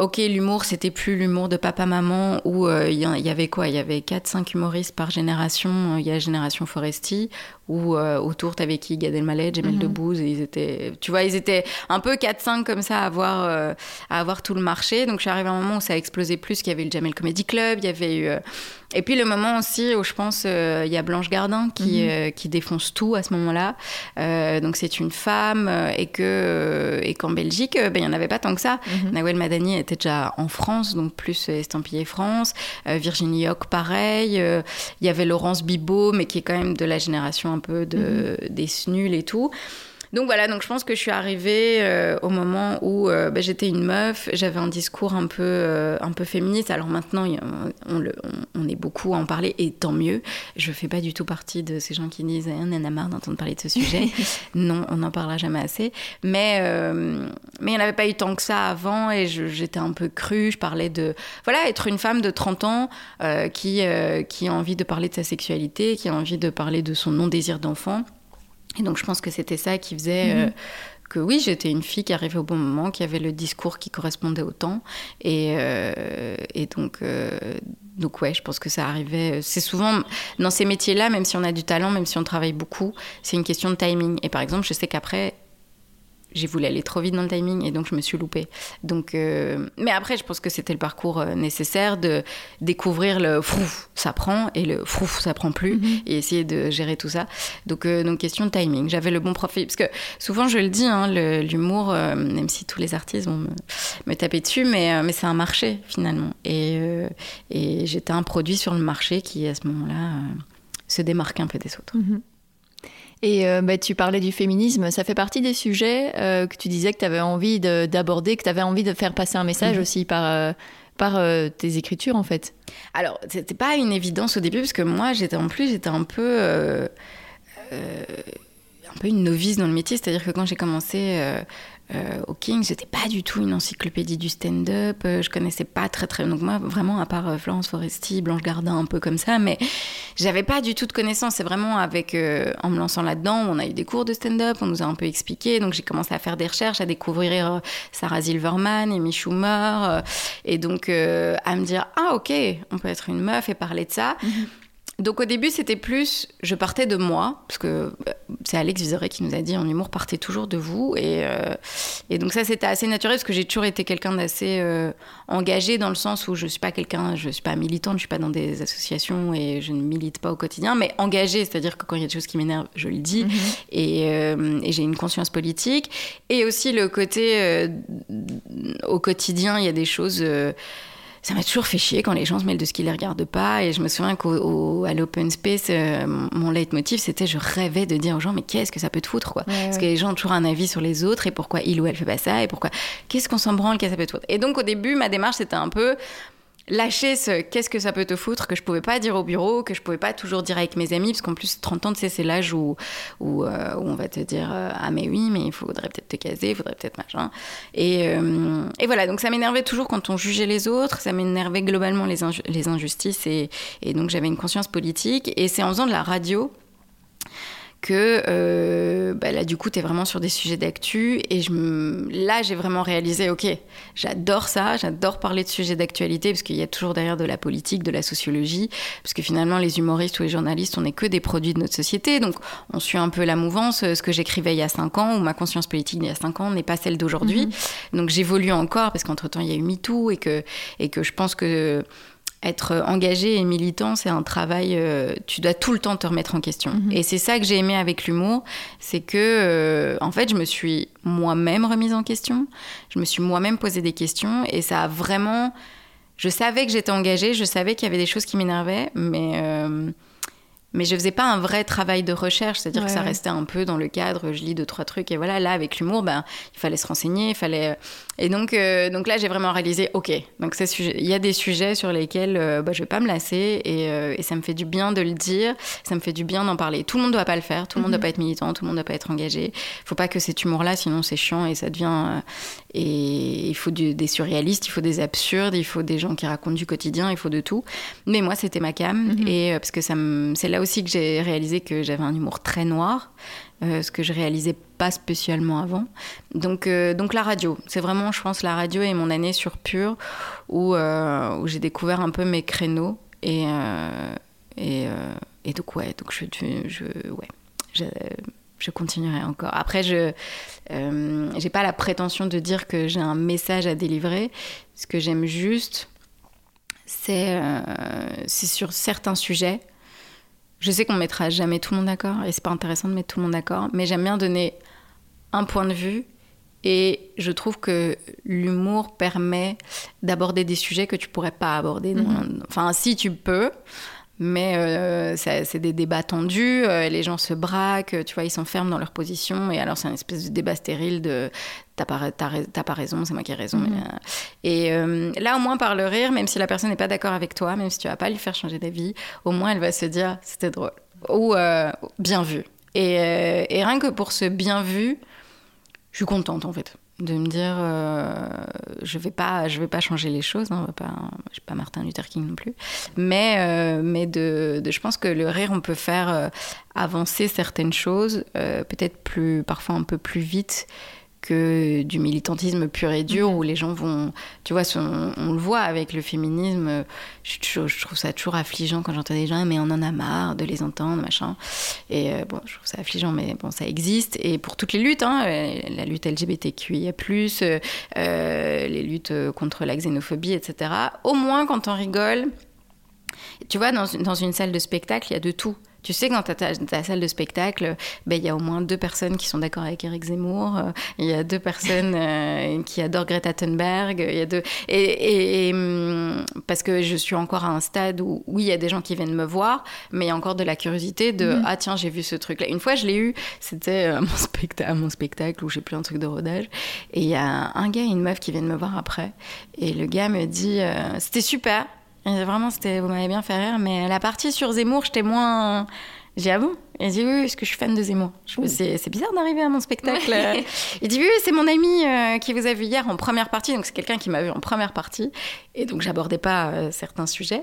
Ok, l'humour, c'était plus l'humour de papa-maman où il y avait 4-5 humoristes par génération. Il y a Génération Foresti ou autour t'avais qui, Gad Elmaleh, Jamel Debbouze, et ils étaient, tu vois, ils étaient un peu 4-5 comme ça à avoir tout le marché. Donc je suis arrivée à un moment où ça a explosé plus, qu'il y avait eu le Jamel Comedy Club, il y avait eu et puis le moment aussi où je pense il y a Blanche Gardin qui défonce tout à ce moment-là, donc c'est une femme, et qu'en Belgique ben il y en avait pas tant que ça. Nawel Madani était déjà en France, donc plus estampillé France, Virginie Yoc pareil, il y avait Laurence Bibeau, mais qui est quand même de la génération un peu de des snuls et tout. Donc voilà, donc je pense que je suis arrivée au moment où bah, j'étais une meuf, j'avais un discours un peu féministe. Alors maintenant, on est beaucoup à en parler, et tant mieux. Je fais pas du tout partie de ces gens qui disent on en a marre d'entendre parler de ce sujet. Non, on n'en parlera jamais assez. Mais il n'y en avait pas eu tant que ça avant, et j'étais un peu crue. Je parlais de voilà, être une femme de 30 ans qui a envie de parler de sa sexualité, qui a envie de parler de son non-désir d'enfant. Et donc, je pense que c'était ça qui faisait que, oui, j'étais une fille qui arrivait au bon moment, qui avait le discours qui correspondait au temps. Et donc, ouais, je pense que ça arrivait... C'est souvent, dans ces métiers-là, même si on a du talent, même si on travaille beaucoup, c'est une question de timing. Et par exemple, je sais qu'après... j'ai voulu aller trop vite dans le timing, et donc je me suis loupée. Donc, mais après, je pense que c'était le parcours nécessaire de découvrir le frouf, ça prend, et le frouf, ça prend plus, et essayer de gérer tout ça. Donc, question de timing. J'avais le bon profil. Parce que souvent, je le dis, hein, l'humour, même si tous les artistes vont me taper dessus, mais c'est un marché, finalement. Et j'étais un produit sur le marché qui, à ce moment-là, se démarque un peu des autres. Et bah, tu parlais du féminisme, ça fait partie des sujets que tu disais que tu avais envie d'aborder, que tu avais envie de faire passer un message aussi par tes écritures, en fait. Alors, c'était pas une évidence au début, parce que moi, j'étais un peu une novice dans le métier, c'est-à-dire que quand j'ai commencé... au King, j'étais pas du tout une encyclopédie du stand-up, je connaissais pas très très, donc moi vraiment à part Florence Foresti, Blanche Gardin un peu comme ça, mais j'avais pas du tout de connaissances. C'est vraiment avec en me lançant là-dedans, on a eu des cours de stand-up, on nous a un peu expliqué, donc j'ai commencé à faire des recherches, à découvrir Sarah Silverman, Amy Schumer, et donc à me dire ah ok, on peut être une meuf et parler de ça. Donc au début, c'était plus, je partais de moi, parce que c'est Alexis Vizorek qui nous a dit en humour, partez toujours de vous. Et donc ça, c'était assez naturel, parce que j'ai toujours été quelqu'un d'assez engagé, dans le sens où je suis pas militante, je suis pas dans des associations et je ne milite pas au quotidien, mais engagée, c'est-à-dire que quand il y a des choses qui m'énervent, je le dis, et j'ai une conscience politique. Et aussi le côté, au quotidien, il y a des choses... ça m'a toujours fait chier quand les gens se mêlent de ce qu'ils ne regardent pas. Et je me souviens qu'à l'open space, mon leitmotiv, c'était je rêvais de dire aux gens, mais qu'est-ce que ça peut te foutre, quoi. Parce que les gens ont toujours un avis sur les autres, et pourquoi il ou elle ne fait pas ça, et pourquoi... Qu'est-ce qu'on s'en branle, qu'est-ce que ça peut te foutre. Et donc, au début, ma démarche, c'était un peu... lâcher ce « qu'est-ce que ça peut te foutre » que je pouvais pas dire au bureau, que je pouvais pas toujours dire avec mes amis, parce qu'en plus, 30 ans, c'est l'âge où on va te dire « ah mais oui, mais il faudrait peut-être te caser, il faudrait peut-être machin ». Et voilà, donc ça m'énervait toujours quand on jugeait les autres, ça m'énervait globalement les injustices, et donc j'avais une conscience politique. Et c'est en faisant de la radio que bah là du coup t'es vraiment sur des sujets d'actu, et là j'ai vraiment réalisé ok, j'adore ça, j'adore parler de sujets d'actualité, parce qu'il y a toujours derrière de la politique, de la sociologie, parce que finalement les humoristes ou les journalistes, on n'est que des produits de notre société, donc on suit un peu la mouvance. Ce que j'écrivais il y a 5 ans, ou ma conscience politique d'il y a 5 ans, n'est pas celle d'aujourd'hui, donc j'évolue encore, parce qu'entre temps il y a eu MeToo, et que je pense que être engagé et militant, c'est un travail... tu dois tout le temps te remettre en question. Et c'est ça que j'ai aimé avec l'humour, c'est que, en fait, je me suis moi-même remise en question, je me suis moi-même posé des questions, et ça a vraiment... Je savais que j'étais engagée, je savais qu'il y avait des choses qui m'énervaient, mais je faisais pas un vrai travail de recherche, c'est-à-dire que ça restait un peu dans le cadre, je lis 2-3 trucs, et voilà. Là, avec l'humour, ben, il fallait se renseigner, il fallait... Et donc là, j'ai vraiment réalisé, ok, donc il y a des sujets sur lesquels je vais pas me lasser, et ça me fait du bien de le dire, ça me fait du bien d'en parler. Tout le monde doit pas le faire, tout le monde doit pas être militant, tout le monde doit pas être engagé. Faut pas que cet humour-là, sinon c'est chiant, et ça devient... et il faut des surréalistes, il faut des absurdes, il faut des gens qui racontent du quotidien, il faut de tout. Mais moi, c'était ma came, et parce que c'est là aussi que j'ai réalisé que j'avais un humour très noir, ce que je réalisais pas spécialement avant. Donc la radio, c'est vraiment, je pense, la radio et mon année sur Pure où j'ai découvert un peu mes créneaux, et donc ouais, donc je ouais. je continuerai encore. Après, je n'ai pas la prétention de dire que j'ai un message à délivrer. Ce que j'aime juste, c'est sur certains sujets. Je sais qu'on ne mettra jamais tout le monde d'accord, et ce n'est pas intéressant de mettre tout le monde d'accord, mais j'aime bien donner un point de vue, et je trouve que l'humour permet d'aborder des sujets que tu ne pourrais pas aborder. Mmh. Enfin, si tu peux... Mais c'est des débats tendus, les gens se braquent, tu vois, ils s'enferment dans leur position. Et alors, c'est une espèce de débat stérile de « t'as pas raison, c'est moi qui ai raison ». Et là, au moins, par le rire, même si la personne n'est pas d'accord avec toi, même si tu vas pas lui faire changer d'avis, au moins, elle va se dire « c'était drôle » ou « bien vu ». Et rien que pour ce « bien vu », je suis contente, en fait, de me dire je vais pas changer les choses, hein, je suis pas Martin Luther King non plus, mais de je pense que le rire, on peut faire avancer certaines choses, peut-être plus, parfois un peu plus vite que du militantisme pur et dur, où les gens vont, tu vois, on le voit avec le féminisme, je trouve ça toujours affligeant quand j'entends des gens, mais on en a marre de les entendre, machin, et bon, je trouve ça affligeant, mais bon, ça existe, et pour toutes les luttes, hein, la lutte LGBTQIA+, les luttes contre la xénophobie, etc., au moins quand on rigole, tu vois, dans une salle de spectacle, il y a de tout. Tu sais que dans ta salle de spectacle, ben, y a au moins 2 personnes qui sont d'accord avec Eric Zemmour, il y a 2 personnes qui adorent Greta Thunberg, il y a 2... Et parce que je suis encore à un stade où, oui, il y a des gens qui viennent me voir, mais il y a encore de la curiosité de « Ah tiens, j'ai vu ce truc-là ». Une fois, je l'ai eu, c'était mon spectacle où j'ai plus un truc de rodage. Et il y a un gars et une meuf qui viennent me voir après. Et le gars me dit « C'était super !» Et vraiment, vous m'avez bien fait rire, mais la partie sur Zemmour, j'étais moins... J'ai dit, ah bon ? Il dit, oui, parce que je suis fan de Zemmour. Je me dis, c'est bizarre d'arriver à mon spectacle. Ouais. Il dit, oui, c'est mon ami qui vous a vu hier en première partie. Donc, c'est quelqu'un qui m'a vu en première partie. Et donc, j'abordais pas certains sujets.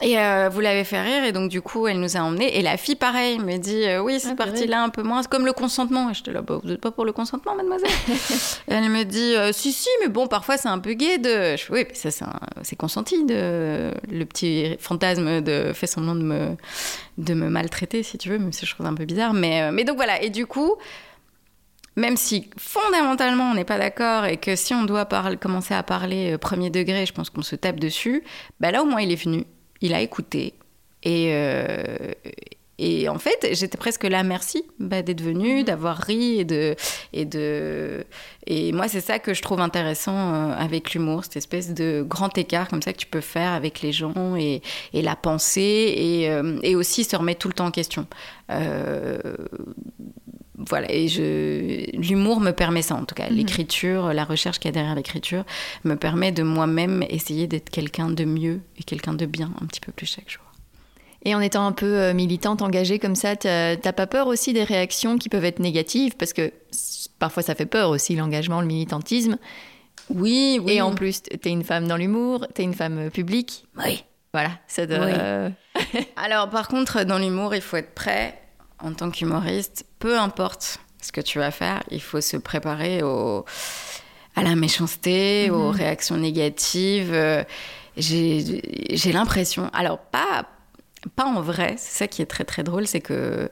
Et vous l'avez fait rire. Et donc, du coup, elle nous a emmenés. Et la fille, pareil, me dit, oui, cette partie-là, un peu moins. C'est comme le consentement. Et je te dis, bah, vous n'êtes pas pour le consentement, mademoiselle. Elle me dit, si, mais bon, parfois, c'est un peu gay de... Je dis, oui, mais ça, c'est consenti, de... le petit fantasme de fait semblant de me maltraiter, si tu veux, même si je trouve ça un peu bizarre. Mais donc, voilà. Et du coup... Même si fondamentalement on n'est pas d'accord et que si on doit commencer à parler premier degré, je pense qu'on se tape dessus, bah là au moins il est venu, il a écouté. Et en fait, j'étais presque là, merci d'être venu, d'avoir ri. Et moi, c'est ça que je trouve intéressant avec l'humour, cette espèce de grand écart comme ça que tu peux faire avec les gens et la pensée et aussi se remettre tout le temps en question. Voilà, et l'humour me permet ça, en tout cas. L'écriture, la recherche qu'il y a derrière l'écriture me permet de moi-même essayer d'être quelqu'un de mieux et quelqu'un de bien un petit peu plus chaque jour. Et en étant un peu militante, engagée comme ça, t'as pas peur aussi des réactions qui peuvent être négatives ? Parce que parfois ça fait peur aussi, l'engagement, le militantisme. Oui, oui. Et en plus, t'es une femme dans l'humour, t'es une femme publique. Oui. Voilà, ça doit... Oui. Alors par contre, dans l'humour, il faut être prêt. En tant qu'humoriste, peu importe ce que tu vas faire, il faut se préparer à la méchanceté, aux réactions négatives. J'ai l'impression... Alors, pas en vrai, c'est ça qui est très très drôle, c'est que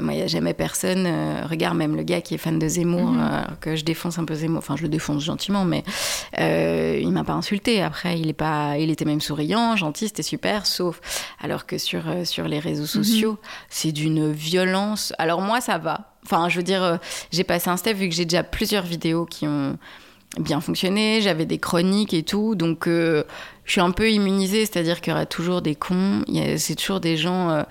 moi, il n'y a jamais personne... regarde, même le gars qui est fan de Zemmour, que je défonce un peu Zemmour. Enfin, je le défonce gentiment, mais il ne m'a pas insulté. Après, il était même souriant, gentil, c'était super, sauf... Alors que sur les réseaux sociaux, c'est d'une violence... Alors moi, ça va. Enfin, je veux dire, j'ai passé un step, vu que j'ai déjà plusieurs vidéos qui ont bien fonctionné, j'avais des chroniques et tout, donc... je suis un peu immunisée, c'est-à-dire qu'il y aura toujours des cons, c'est toujours des gens...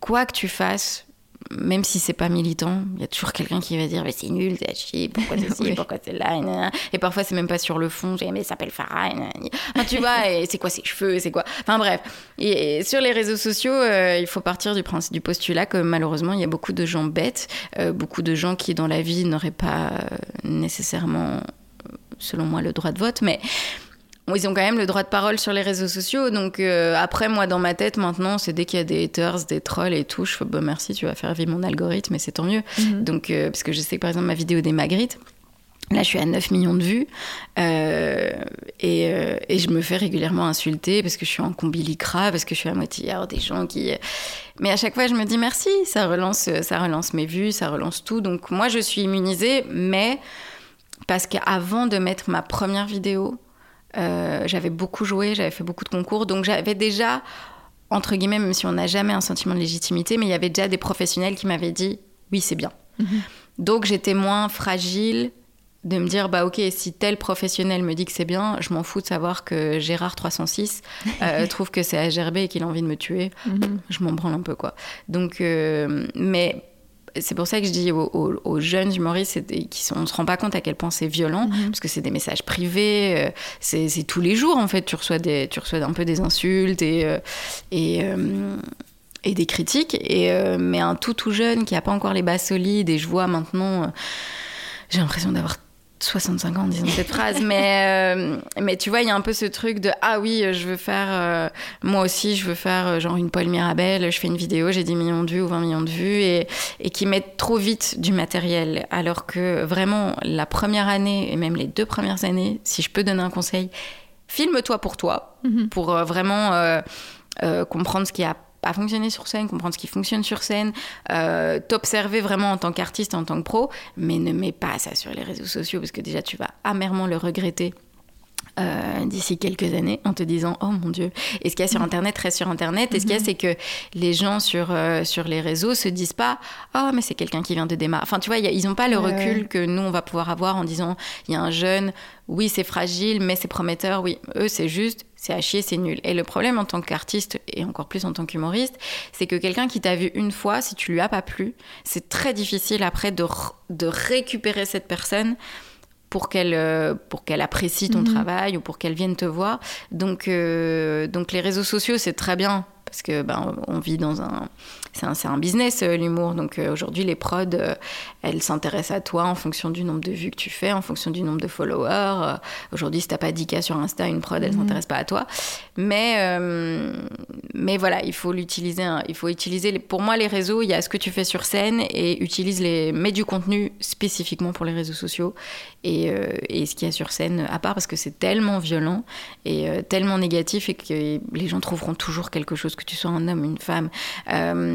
quoi que tu fasses, même si c'est pas militant, il y a toujours quelqu'un qui va dire « c'est nul, c'est chier, pourquoi c'est ci, pourquoi c'est là ?» Et parfois, c'est même pas sur le fond, « mais il s'appelle Farah » enfin, tu vois, et c'est quoi ses cheveux, c'est quoi... Enfin bref, et sur les réseaux sociaux, il faut partir du postulat que malheureusement, il y a beaucoup de gens bêtes, beaucoup de gens qui, dans la vie, n'auraient pas nécessairement, selon moi, le droit de vote, mais... Ils ont quand même le droit de parole sur les réseaux sociaux. Donc après, moi, dans ma tête, maintenant, c'est dès qu'il y a des haters, des trolls et tout, je fais « Bon, merci, tu vas faire vivre mon algorithme et c'est tant mieux. » Donc, parce que je sais que, par exemple, ma vidéo des Magritte, Là, je suis à 9 millions de vues et je me fais régulièrement insulter parce que je suis en combi lycra, parce que je suis à moitié des gens qui... Mais à chaque fois, je me dis merci, ça relance mes vues, ça relance tout. Donc moi, je suis immunisée, mais parce qu'avant de mettre ma première vidéo, j'avais beaucoup joué, j'avais fait beaucoup de concours, donc j'avais déjà, entre guillemets, même si on n'a jamais un sentiment de légitimité, mais il y avait déjà des professionnels qui m'avaient dit « oui, c'est bien ». Donc j'étais moins fragile... de me dire, bah ok, si tel professionnel me dit que c'est bien, je m'en fous de savoir que Gérard 306 trouve que c'est AGRB et qu'il a envie de me tuer. Mm-hmm. Je m'en branle un peu, quoi. Donc, mais c'est pour ça que je dis aux jeunes humoristes, on ne se rend pas compte à quel point c'est violent, mm-hmm. parce que c'est des messages privés, c'est tous les jours, en fait. Tu reçois un peu des insultes et des critiques. Mais un tout jeune qui n'a pas encore les bases solides, et je vois maintenant... j'ai l'impression d'avoir 65 ans en disant cette phrase, mais tu vois, il y a un peu ce truc de ah oui, je veux faire moi aussi, je veux faire genre une Paul Mirabel, je fais une vidéo, j'ai 10 millions de vues ou 20 millions de vues, et qui mettent trop vite du matériel, alors que vraiment la première année et même les 2 premières années, si je peux donner un conseil, filme-toi pour toi, mm-hmm. pour vraiment comprendre ce qu'il y a à fonctionner sur scène, comprendre ce qui fonctionne sur scène, t'observer vraiment en tant qu'artiste, en tant que pro, mais ne mets pas ça sur les réseaux sociaux, parce que déjà tu vas amèrement le regretter d'ici quelques années, en te disant oh mon Dieu, et ce qu'il y a sur internet reste sur internet, et ce qu'il y a, c'est que les gens sur les réseaux se disent pas oh mais c'est quelqu'un qui vient de démarrer, enfin tu vois, ils n'ont pas le recul que nous on va pouvoir avoir en disant il y a un jeune, oui c'est fragile mais c'est prometteur, oui, eux c'est juste, c'est à chier, c'est nul. Et le problème en tant qu'artiste, et encore plus en tant qu'humoriste, c'est que quelqu'un qui t'a vu une fois, si tu lui as pas plu, c'est très difficile après de récupérer cette personne pour qu'elle apprécie ton travail, ou pour qu'elle vienne te voir. Donc les réseaux sociaux, c'est très bien, parce que on vit dans c'est un business, l'humour. Donc aujourd'hui, les prods, elles s'intéressent à toi en fonction du nombre de vues que tu fais, en fonction du nombre de followers. Aujourd'hui, si t'as pas 10K sur Insta, une prod, elle s'intéresse pas à toi. Mais voilà, il faut l'utiliser. Hein. Il faut utiliser. Pour moi, les réseaux, il y a ce que tu fais sur scène, et mets du contenu spécifiquement pour les réseaux sociaux, et ce qu'il y a sur scène à part, parce que c'est tellement violent et tellement négatif, et que les gens trouveront toujours quelque chose, que tu sois un homme, une femme,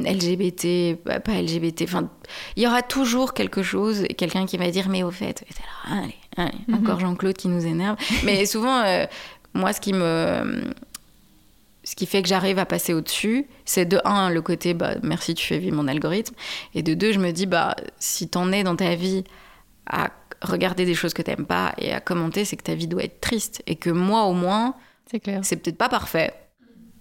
LGBT, pas LGBT, enfin, il y aura toujours quelque chose, quelqu'un qui va dire, mais au fait, alors, allez, encore Jean-Claude qui nous énerve. Mais souvent, moi, ce qui fait que j'arrive à passer au-dessus, c'est de 1, le côté, merci, tu fais vivre mon algorithme, et de 2, je me dis, si t'en es dans ta vie à regarder des choses que t'aimes pas et à commenter, c'est que ta vie doit être triste, et que moi, au moins, c'est clair. C'est peut-être pas parfait.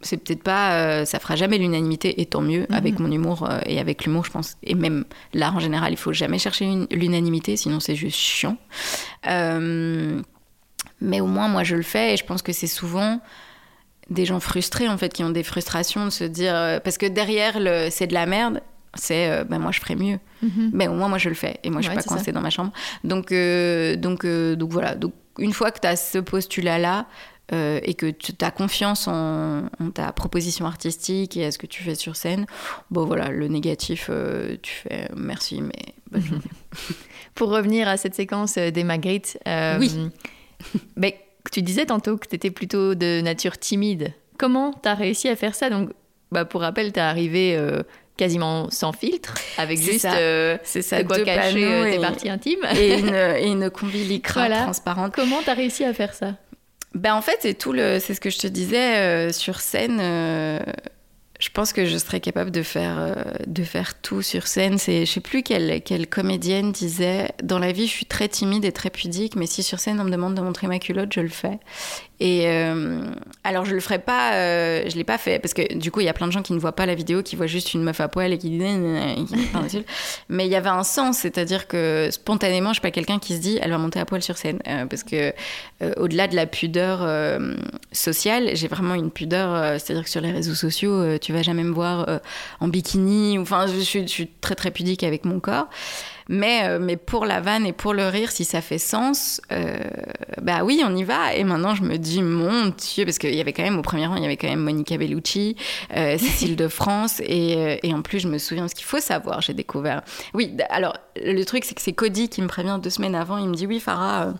C'est peut-être pas... ça fera jamais l'unanimité, et tant mieux, avec mon humour et avec l'humour, je pense. Et même là, en général, il faut jamais chercher l'unanimité, sinon c'est juste chiant. Mais au moins, moi, je le fais, et je pense que c'est souvent des gens frustrés, en fait, qui ont des frustrations de se dire... parce que derrière, c'est de la merde, c'est moi, je ferais mieux. Mais au moins, moi, je le fais. Et moi, je suis pas coincée dans ma chambre. Donc voilà. Donc, une fois que tu as ce postulat-là, et que tu as confiance en ta proposition artistique et à ce que tu fais sur scène, voilà, le négatif, tu fais merci, mais bonne journée. Pour revenir à cette séquence des Magritte, tu disais tantôt que tu étais plutôt de nature timide. Comment tu as réussi à faire ça? Donc, pour rappel, tu es arrivée quasiment sans filtre, avec c'est quoi cacher tes parties intimes. et une combi lycra transparente. Comment tu as réussi à faire ça? En fait, c'est ce que je te disais sur scène. Je pense que je serais capable de faire tout sur scène. Je sais plus quelle comédienne disait, dans la vie, je suis très timide et très pudique, mais si sur scène on me demande de montrer ma culotte, je le fais. Et alors je le ferai pas, je l'ai pas fait, parce que du coup il y a plein de gens qui ne voient pas la vidéo, qui voient juste une meuf à poil et qui disent mais il y avait un sens, c'est-à-dire que spontanément je suis pas quelqu'un qui se dit elle va monter à poil sur scène, parce que au-delà de la pudeur sociale, j'ai vraiment une pudeur, c'est-à-dire que sur les réseaux sociaux tu vas jamais me voir en bikini, enfin je suis très très pudique avec mon corps. Mais pour la vanne et pour le rire, si ça fait sens, bah oui, on y va. Et maintenant, je me dis, mon Dieu, parce qu'il y avait quand même, au premier rang, il y avait quand même Monica Bellucci, Cécile de France, et en plus, je me souviens, ce qu'il faut savoir, j'ai découvert. Oui, alors, le truc, c'est que c'est Cody qui me prévient 2 semaines avant, il me dit, oui, Farah...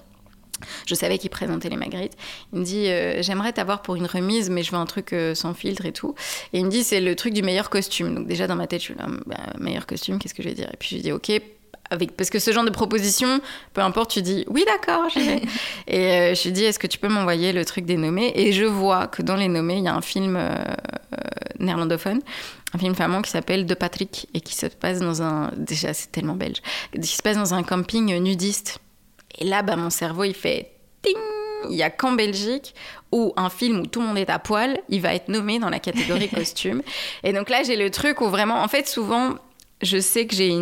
je savais qu'il présentait les Magritte. Il me dit j'aimerais t'avoir pour une remise, mais je veux un truc sans filtre et tout. Et il me dit c'est le truc du meilleur costume. Donc déjà dans ma tête je suis là bah, meilleur costume, qu'est-ce que je vais dire? Et puis je lui dis ok, avec... parce que ce genre de proposition, peu importe, tu dis oui d'accord, j'y vais. Et je lui dis est-ce que tu peux m'envoyer le truc des nommés? Et je vois que dans les nommés il y a un film néerlandophone, un film flamand qui s'appelle De Patrick et qui se passe dans un, déjà c'est tellement belge, qui se passe dans un camping nudiste. Et là, bah, mon cerveau, il fait ting. Il n'y a qu'en Belgique où un film où tout le monde est à poil, il va être nommé dans la catégorie costume. Et donc là, j'ai le truc où vraiment, en fait, souvent, je sais que j'ai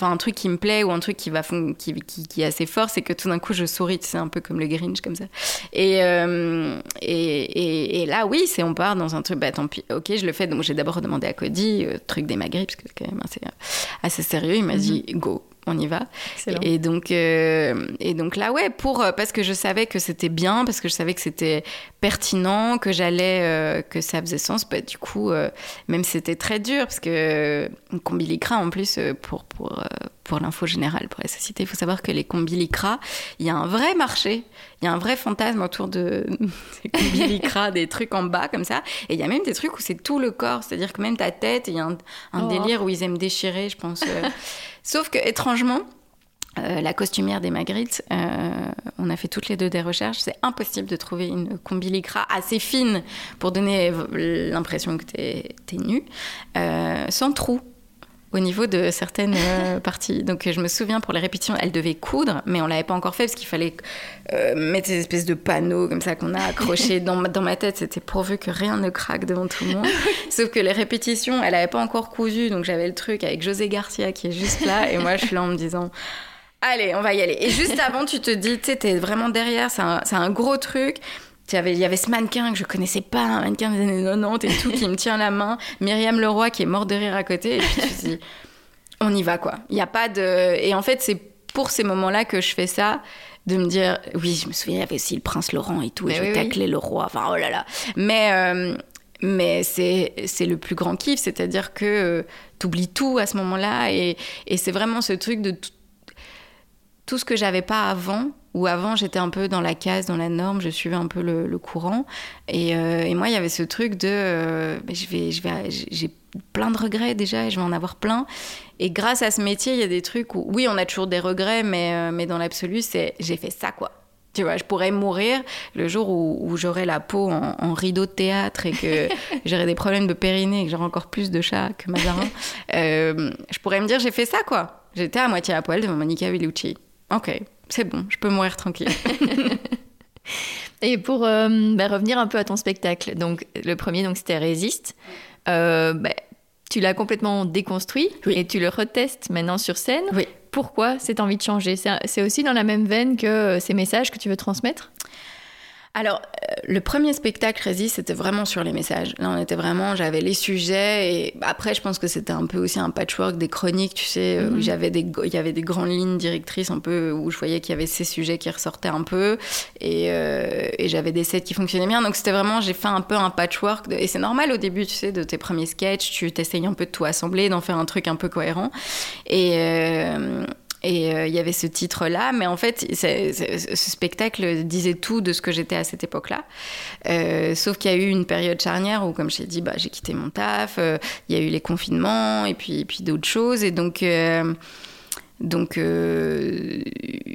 un truc qui me plaît ou un truc qui est assez fort, c'est que tout d'un coup, je souris. C'est un peu comme le Grinch, comme ça. Et là, oui, c'est on part dans un truc, bah tant pis, ok, je le fais. Donc j'ai d'abord demandé à Cody, truc des Magritte, parce que c'est quand même assez sérieux. Il m'a dit go. On y va. Excellent. Et donc là, ouais, parce que je savais que c'était bien, parce que je savais que c'était pertinent, que que ça faisait sens. Bah, du coup, même c'était très dur, parce que combi lycra, en plus, pour l'info générale, pour la société, il faut savoir que les combi lycra, il y a un vrai marché, il y a un vrai fantasme autour de ces combi lycra, des trucs en bas, comme ça. Et il y a même des trucs où c'est tout le corps, c'est-à-dire que même ta tête, il y a un délire où ils aiment déchirer, je pense... Sauf que, étrangement, la costumière des Magritte, on a fait toutes les deux des recherches, c'est impossible de trouver une combi lycra assez fine pour donner l'impression que t'es nue, sans trou au niveau de certaines parties. Donc je me souviens, pour les répétitions, elle devait coudre, mais on ne l'avait pas encore fait parce qu'il fallait mettre ces espèces de panneaux comme ça qu'on a accrochés dans ma tête. C'était pourvu que rien ne craque devant tout le monde. Sauf que les répétitions, elle n'avait pas encore cousu, donc j'avais le truc avec José Garcia qui est juste là, et moi je suis là en me disant... Allez, on va y aller. Et juste avant, tu te dis, tu sais, t'es vraiment derrière, c'est un gros truc... Il y avait ce mannequin que je connaissais pas, un mannequin des années 90 et tout, qui me tient la main, Myriam Leroy qui est morte de rire à côté, et puis je me suis dit, on y va quoi. Il y a pas de... Et en fait, c'est pour ces moments-là que je fais ça, de me dire, oui, je me souviens, il y avait aussi le prince Laurent et tout, et je taclais le roi, enfin oh là là. Mais c'est le plus grand kiff, c'est-à-dire que t'oublies tout à ce moment-là, et c'est vraiment ce truc de tout ce que j'avais pas avant, où avant j'étais un peu dans la case, dans la norme, je suivais un peu le courant, et moi il y avait ce truc de j'ai plein de regrets déjà et je vais en avoir plein, et grâce à ce métier il y a des trucs où oui on a toujours des regrets, mais dans l'absolu c'est j'ai fait ça quoi. Tu vois, je pourrais mourir le jour où j'aurai la peau en rideau de théâtre et que j'aurai des problèmes de périnée et que j'aurai encore plus de chats que Mazarin. Je pourrais me dire j'ai fait ça quoi, j'étais à moitié à poil devant Monica Bellucci, ok, c'est bon, je peux mourir tranquille. Et pour revenir un peu à ton spectacle, donc le premier, donc c'était Résiste. Tu l'as complètement déconstruit, oui. Et tu le retestes maintenant sur scène. Oui. Pourquoi cette envie de changer? C'est aussi dans la même veine que ces messages que tu veux transmettre? Alors, le premier spectacle, Résiste, c'était vraiment sur les messages. Là, on était vraiment... J'avais les sujets et après, je pense que c'était un peu aussi un patchwork des chroniques, tu sais, où il y avait des grandes lignes directrices un peu où je voyais qu'il y avait ces sujets qui ressortaient un peu et j'avais des sets qui fonctionnaient bien. Donc, c'était vraiment... J'ai fait un peu un patchwork et c'est normal au début, tu sais, de tes premiers sketchs, tu t'essayes un peu de tout assembler, d'en faire un truc un peu cohérent. Et il y avait ce titre-là, mais en fait, ce spectacle disait tout de ce que j'étais à cette époque-là. Sauf qu'il y a eu une période charnière où, comme je t'ai dit, j'ai quitté mon taf, il y a eu les confinements et puis d'autres choses. Et donc...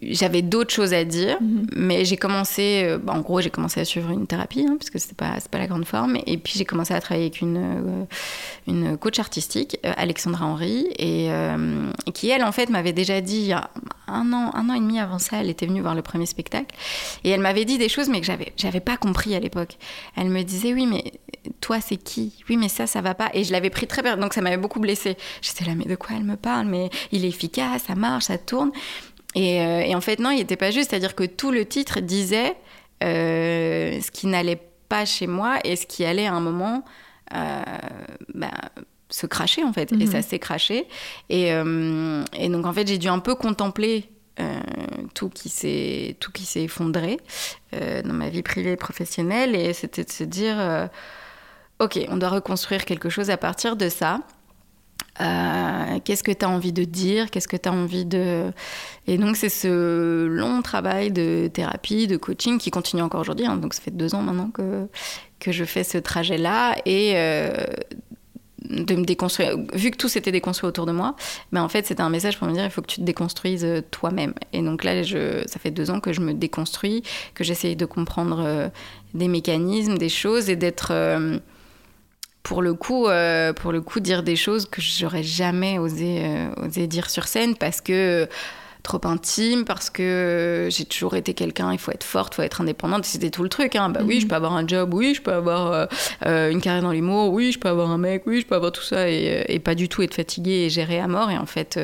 j'avais d'autres choses à dire, mais j'ai commencé... en gros, j'ai commencé à suivre une thérapie, hein, parce que c'est pas la grande forme. Et puis, j'ai commencé à travailler avec une coach artistique, Alexandra Henry, et qui, elle, en fait, m'avait déjà dit, il y a un an et demi avant ça, elle était venue voir le premier spectacle. Et elle m'avait dit des choses, mais que j'avais pas compris à l'époque. Elle me disait, oui, mais toi, c'est qui? Oui, mais ça va pas. Et je l'avais pris très bien, donc ça m'avait beaucoup blessée. J'étais là, mais de quoi elle me parle? Mais il est efficace, ça marche, ça tourne. Et en fait, non, il n'était pas juste. C'est-à-dire que tout le titre disait ce qui n'allait pas chez moi et ce qui allait à un moment se cracher en fait. Mmh. Et ça s'est craché. Et donc en fait, j'ai dû un peu contempler tout qui s'est effondré dans ma vie privée et professionnelle. Et c'était de se dire, ok, on doit reconstruire quelque chose à partir de ça. Qu'est-ce que tu as envie de dire ? Qu'est-ce que tu as envie de... Et donc, c'est ce long travail de thérapie, de coaching qui continue encore aujourd'hui. Hein. Donc, ça fait 2 ans maintenant que je fais ce trajet-là. Et... de me déconstruire, vu que tout s'était déconstruit autour de moi, ben en fait c'était un message pour me dire il faut que tu te déconstruises toi-même. Et donc là ça fait 2 ans que je me déconstruis, que j'essaye de comprendre des mécanismes, des choses, et d'être pour le coup dire des choses que j'aurais jamais osé dire sur scène, parce que trop intime, parce que j'ai toujours été quelqu'un, il faut être forte, il faut être indépendante, c'était tout le truc, hein. Bah oui, je peux avoir un job, oui, je peux avoir une carrière dans l'humour, oui, je peux avoir un mec, oui, je peux avoir tout ça, et pas du tout être fatiguée et gérer à mort, et en fait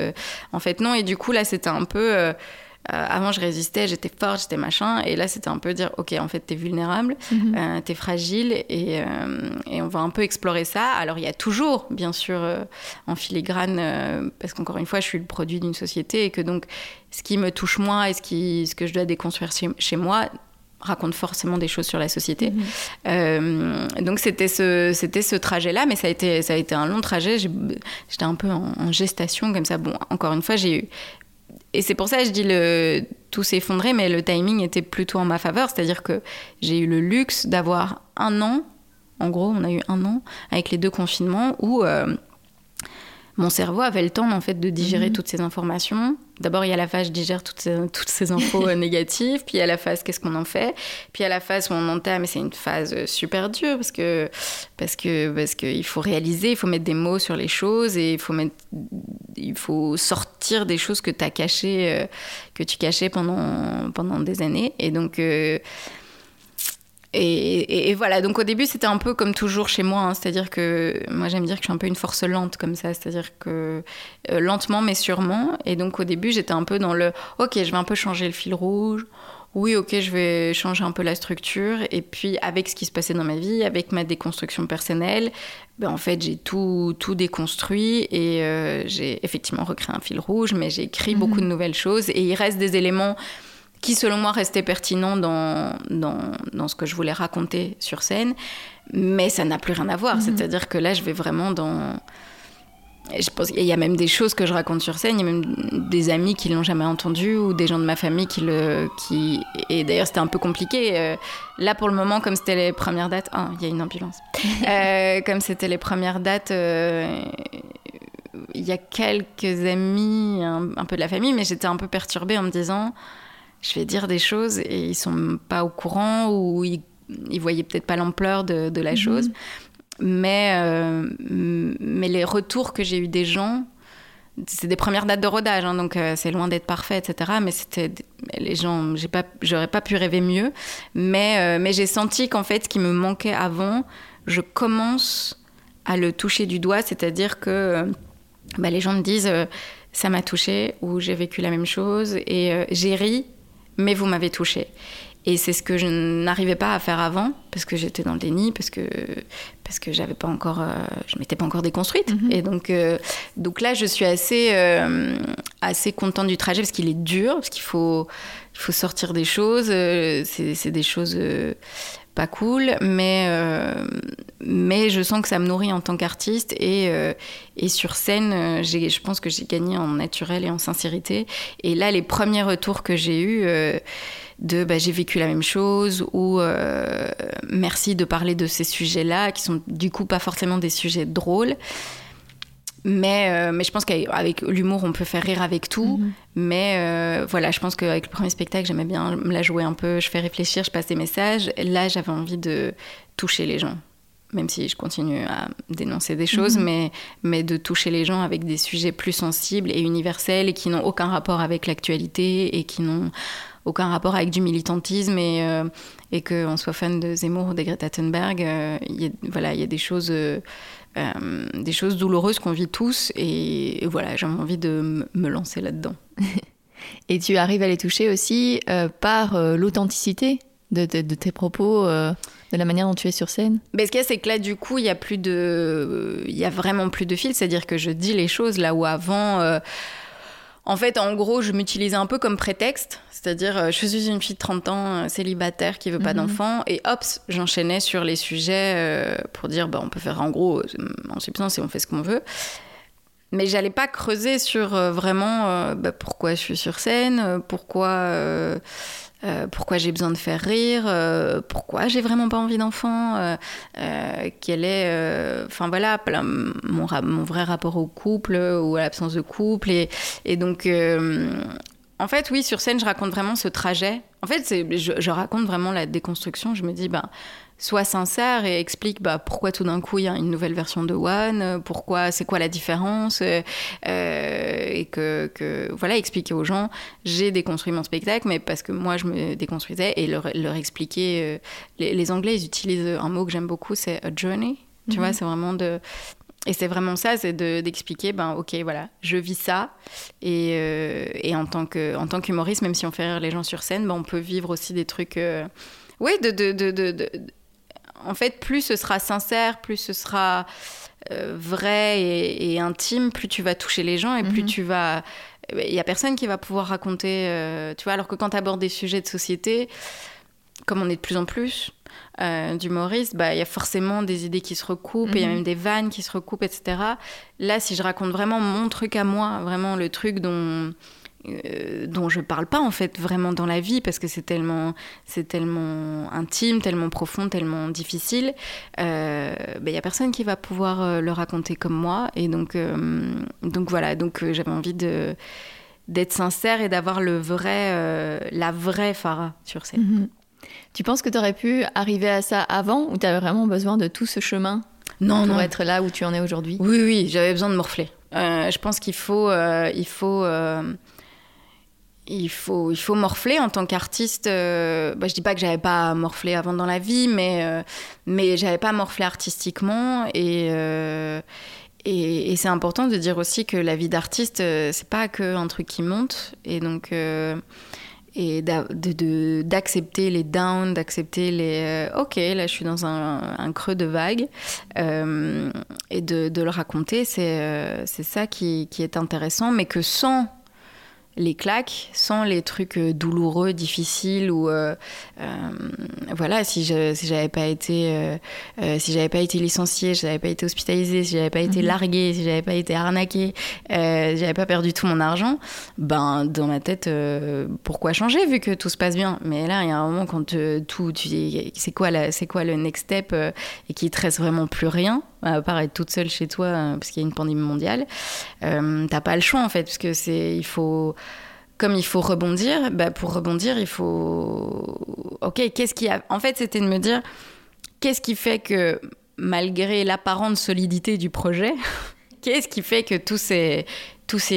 non. Et du coup là c'était un peu, avant je résistais, j'étais forte, j'étais machin, et là c'était un peu dire ok, en fait t'es vulnérable, t'es fragile, et on va un peu explorer ça. Alors il y a toujours bien sûr en filigrane, parce qu'encore une fois je suis le produit d'une société, et que donc ce qui me touche moi et ce que je dois déconstruire chez moi raconte forcément des choses sur la société. Donc c'était ce trajet-là, mais ça a été un long trajet. J'étais un peu en gestation comme ça. Bon, encore une fois j'ai eu... Et c'est pour ça que je dis tout s'est effondré, mais le timing était plutôt en ma faveur. C'est-à-dire que j'ai eu le luxe d'avoir 1 an, en gros, on a eu 1 an, avec les 2 confinements, où mon cerveau avait le temps en fait, de digérer toutes ces informations. D'abord, il y a la phase « je digère toutes ces infos négatives », puis il y a la phase « qu'est-ce qu'on en fait ?», puis il y a la phase où on entame, et c'est une phase super dure, parce que il faut réaliser, il faut mettre des mots sur les choses, et il faut sortir des choses que t'as cachées, que tu cachais pendant des années. Et donc et voilà, donc au début c'était un peu comme toujours chez moi, hein. C'est-à-dire que moi j'aime dire que je suis un peu une force lente comme ça, c'est-à-dire que lentement mais sûrement. Et donc au début j'étais un peu dans le ok, je vais un peu changer le fil rouge. Oui, ok, je vais changer un peu la structure. Et puis, avec ce qui se passait dans ma vie, avec ma déconstruction personnelle, ben en fait, j'ai tout déconstruit, et j'ai effectivement recréé un fil rouge, mais j'ai écrit beaucoup de nouvelles choses. Et il reste des éléments qui, selon moi, restaient pertinents dans ce que je voulais raconter sur scène. Mais ça n'a plus rien à voir. C'est-à-dire que là, je vais vraiment dans... Je pense qu'il y a même des choses que je raconte sur scène, il y a même des amis qui l'ont jamais entendu, ou des gens de ma famille qui... Et d'ailleurs c'était un peu compliqué, là pour le moment, comme c'était les premières dates... Ah, il y a une ambulance. Comme c'était les premières dates, il y a quelques amis, un peu de la famille, mais j'étais un peu perturbée en me disant je vais dire des choses et ils sont pas au courant, ou ils voyaient peut-être pas l'ampleur de la chose. Mais les retours que j'ai eu des gens, c'est des premières dates de rodage, hein, donc c'est loin d'être parfait, etc. Mais c'était les gens, j'aurais pas pu rêver mieux. Mais j'ai senti qu'en fait, ce qui me manquait avant, je commence à le toucher du doigt, c'est-à-dire que bah, les gens me disent ça m'a touchée, ou j'ai vécu la même chose, et j'ai ri, mais vous m'avez touchée. Et c'est ce que je n'arrivais pas à faire avant, parce que j'étais dans le déni, parce que j'avais pas encore, je m'étais pas encore déconstruite. Et donc là, je suis assez contente du trajet, parce qu'il est dur, parce qu'il faut sortir des choses. C'est des choses pas cool, mais je sens que ça me nourrit en tant qu'artiste, et sur scène, je pense que j'ai gagné en naturel et en sincérité. Et là, les premiers retours que j'ai eus... j'ai vécu la même chose, ou merci de parler de ces sujets-là, qui sont du coup pas forcément des sujets drôles. Mais je pense qu'avec l'humour, on peut faire rire avec tout. Mais voilà, je pense qu'avec le premier spectacle, j'aimais bien me la jouer un peu, je fais réfléchir, je passe des messages. Là, j'avais envie de toucher les gens, même si je continue à dénoncer des choses, mais de toucher les gens avec des sujets plus sensibles et universels, et qui n'ont aucun rapport avec l'actualité, et qui n'ont aucun rapport avec du militantisme, et qu'on soit fan de Zemmour ou de Greta Thunberg, il y a des choses douloureuses qu'on vit tous, et voilà, j'ai envie de me lancer là-dedans. Et tu arrives à les toucher aussi par l'authenticité de tes propos de la manière dont tu es sur scène? Mais ce qu'il y a, c'est que là, du coup, il y a plus de, il y a vraiment plus de fil. C'est-à-dire que je dis les choses là où avant. En fait, en gros, je m'utilisais un peu comme prétexte, c'est-à-dire je suis une fille de 30 ans, célibataire, qui veut pas d'enfant, et hop, j'enchaînais sur les sujets pour dire, bah, on peut faire en gros, en substance, et on fait ce qu'on veut. Mais j'allais pas creuser sur vraiment bah, pourquoi je suis sur scène, pourquoi j'ai besoin de faire rire, pourquoi j'ai vraiment pas envie d'enfant, quel est, enfin voilà, mon vrai rapport au couple ou à l'absence de couple, et donc en fait oui, sur scène je raconte vraiment ce trajet. En fait je raconte vraiment la déconstruction. Je me dis bah, sois sincère et explique bah, pourquoi tout d'un coup il y a une nouvelle version de One, pourquoi, c'est quoi la différence, et que voilà, expliquer aux gens, j'ai déconstruit mon spectacle, mais parce que moi je me déconstruisais, et leur expliquer. Les Anglais, ils utilisent un mot que j'aime beaucoup, c'est a journey, tu vois, c'est vraiment de... Et c'est vraiment ça, c'est d'expliquer, ben ok, voilà, je vis ça, et en tant qu'humoriste, même si on fait rire les gens sur scène, ben on peut vivre aussi des trucs... Oui, en fait, plus ce sera sincère, plus ce sera vrai et intime, plus tu vas toucher les gens et plus tu vas... Il n'y a personne qui va pouvoir raconter... tu vois, alors que quand tu abordes des sujets de société, comme on est de plus en plus d'humoristes, bah, y a forcément des idées qui se recoupent et il y a même des vannes qui se recoupent, etc. Là, si je raconte vraiment mon truc à moi, vraiment le truc dont je parle pas en fait vraiment dans la vie, parce que c'est tellement intime, tellement profond, tellement difficile, ben y a personne qui va pouvoir le raconter comme moi, et donc voilà, donc j'avais envie d'être sincère et d'avoir le vrai, la vraie Farah sur scène. Tu penses que t'aurais pu arriver à ça avant, ou t'avais vraiment besoin de tout ce chemin pour être là où tu en es aujourd'hui? Oui, j'avais besoin de morfler. Je pense qu'il faut il faut morfler en tant qu'artiste. Bah, je dis pas que j'avais pas morflé avant dans la vie, mais j'avais pas morflé artistiquement, et c'est important de dire aussi que la vie d'artiste, c'est pas qu'un truc qui monte, et donc d'accepter les downs, d'accepter les ok, là je suis dans un creux de vague, et de le raconter, c'est ça qui est intéressant, mais que sans les claques, sans les trucs douloureux, difficiles, ou voilà, si j'avais pas été licenciée, si j'avais pas été hospitalisée, si j'avais pas été larguée, si j'avais pas été arnaquée, si j'avais pas perdu tout mon argent, ben dans ma tête, pourquoi changer vu que tout se passe bien? Mais là, il y a un moment quand tu dis c'est quoi le next step, et qu'il te reste vraiment plus rien, à part être toute seule chez toi, parce qu'il y a une pandémie mondiale, t'as pas le choix en fait, parce que il faut rebondir. Bah, pour rebondir, il faut... Ok, qu'est-ce qui a... En fait, c'était de me dire, qu'est-ce qui fait que, malgré l'apparente solidité du projet, qu'est-ce qui fait que tout s'est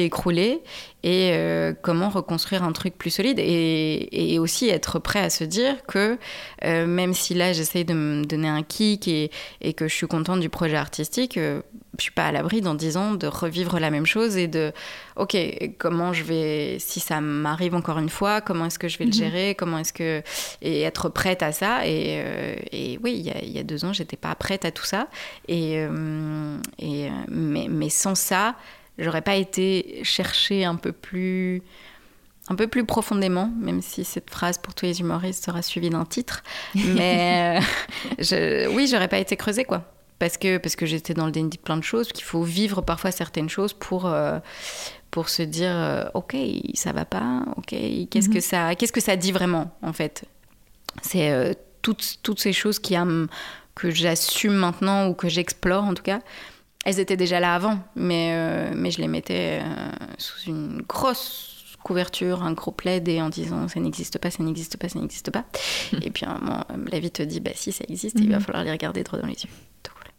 écroulé, et comment reconstruire un truc plus solide, et aussi être prêt à se dire que même si là j'essaye de me donner un kick et que je suis contente du projet artistique, je suis pas à l'abri dans 10 ans de revivre la même chose, et de ok, comment je vais, si ça m'arrive encore une fois, comment est-ce que je vais le gérer, comment est-ce que, et être prête à ça, et oui, il y a 2 ans j'étais pas prête à tout ça, mais sans ça j'aurais pas été chercher un peu plus profondément, même si cette phrase pour tous les humoristes sera suivie d'un titre. Mais j'aurais pas été creusée, quoi. Parce que j'étais dans le déni de plein de choses, qu'il faut vivre parfois certaines choses pour se dire ok, ça va pas, ok, qu'est-ce que ça dit vraiment, en fait. C'est toutes ces choses que j'assume maintenant, ou que j'explore en tout cas. Elles étaient déjà là avant, mais je les mettais sous une grosse couverture, un gros plaid, et en disant ça n'existe pas, ça n'existe pas, ça n'existe pas. Et puis la vie te dit bah si, ça existe, et il va falloir les regarder droit dans les yeux. Donc, voilà.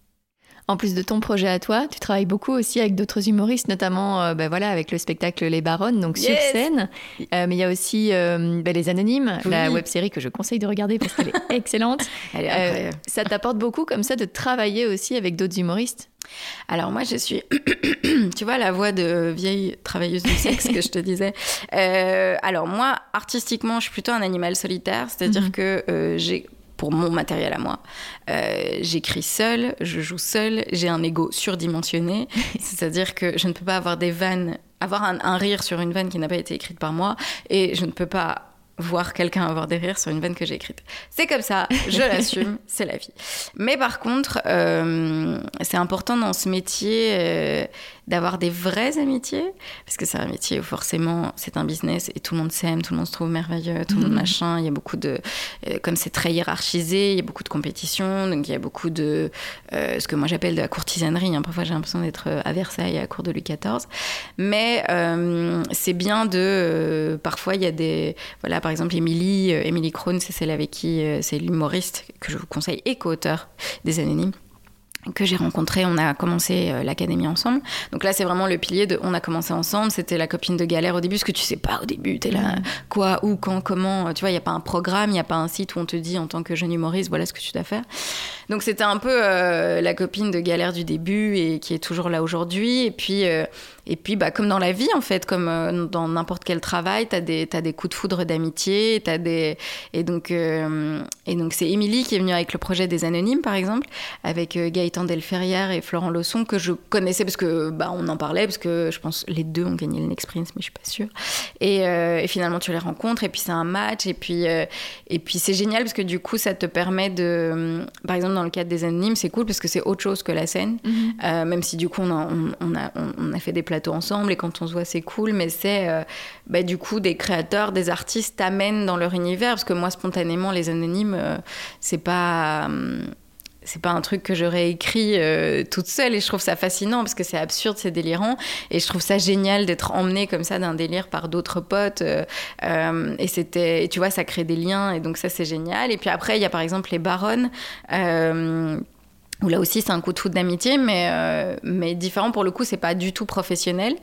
En plus de ton projet à toi, tu travailles beaucoup aussi avec d'autres humoristes, notamment avec le spectacle Les Baronnes, donc sur scène. Mais il y a aussi Les Anonymes, la web-série que je conseille de regarder parce qu'elle est excellente. Elle est incroyable. Ça t'apporte beaucoup comme ça de travailler aussi avec d'autres humoristes? Alors moi je suis, tu vois, la voix de vieille travailleuse du sexe que je te disais. Alors moi, artistiquement, je suis plutôt un animal solitaire, c'est-à-dire que j'ai pour mon matériel à moi. J'écris seule, je joue seule, j'ai un ego surdimensionné, c'est-à-dire que je ne peux pas avoir un rire sur une vanne qui n'a pas été écrite par moi, et je ne peux pas voir quelqu'un avoir des rires sur une vanne que j'ai écrite. C'est comme ça, je l'assume, c'est la vie. Mais par contre, c'est important dans ce métier d'avoir des vraies amitiés, parce que c'est un métier où forcément c'est un business et tout le monde s'aime, tout le monde se trouve merveilleux, tout le monde machin. Il y a beaucoup de... comme c'est très hiérarchisé, il y a beaucoup de compétition, donc il y a beaucoup de... ce que moi j'appelle de la courtisanerie. Hein. Parfois j'ai l'impression d'être à Versailles à la cour de Louis XIV. Mais c'est bien de... parfois il y a des... Voilà, par exemple, Émilie Krohn, c'est celle avec qui... c'est l'humoriste que je vous conseille et co-auteur des Anonymes, que j'ai rencontré. On a commencé l'académie ensemble. Donc là, c'est vraiment le pilier de on a commencé ensemble. C'était la copine de galère au début, parce que tu sais pas au début, t'es là, quoi, où, quand, comment. Tu vois, il n'y a pas un programme, il n'y a pas un site où on te dit en tant que jeune humoriste, voilà ce que tu dois faire. Donc c'était un peu la copine de galère du début et qui est toujours là aujourd'hui. Et puis bah, comme dans la vie, en fait, comme dans n'importe quel travail, t'as des coups de foudre d'amitié, et donc c'est Émilie qui est venue avec le projet des Anonymes, par exemple, avec Gaëtan Delferrière et Florent Lausson, que je connaissais parce que bah on en parlait, parce que je pense les deux ont gagné le Next Prince, mais je suis pas sûre. Et finalement tu les rencontres, et puis c'est un match, et puis c'est génial parce que du coup ça te permet de, par exemple dans le cadre des Anonymes, c'est cool parce que c'est autre chose que la scène, même si du coup on a fait des plateaux ensemble et quand on se voit c'est cool, mais c'est bah du coup des créateurs, des artistes t'amènent dans leur univers, parce que moi spontanément les Anonymes c'est pas un truc que j'aurais écrit toute seule, et je trouve ça fascinant parce que c'est absurde, c'est délirant, et je trouve ça génial d'être emmenée comme ça d'un délire par d'autres potes, et tu vois, ça crée des liens, et donc ça c'est génial. Et puis après il y a par exemple les Baronnes, où là aussi c'est un coup de foudre d'amitié, mais différent. Pour le coup, c'est pas du tout professionnel.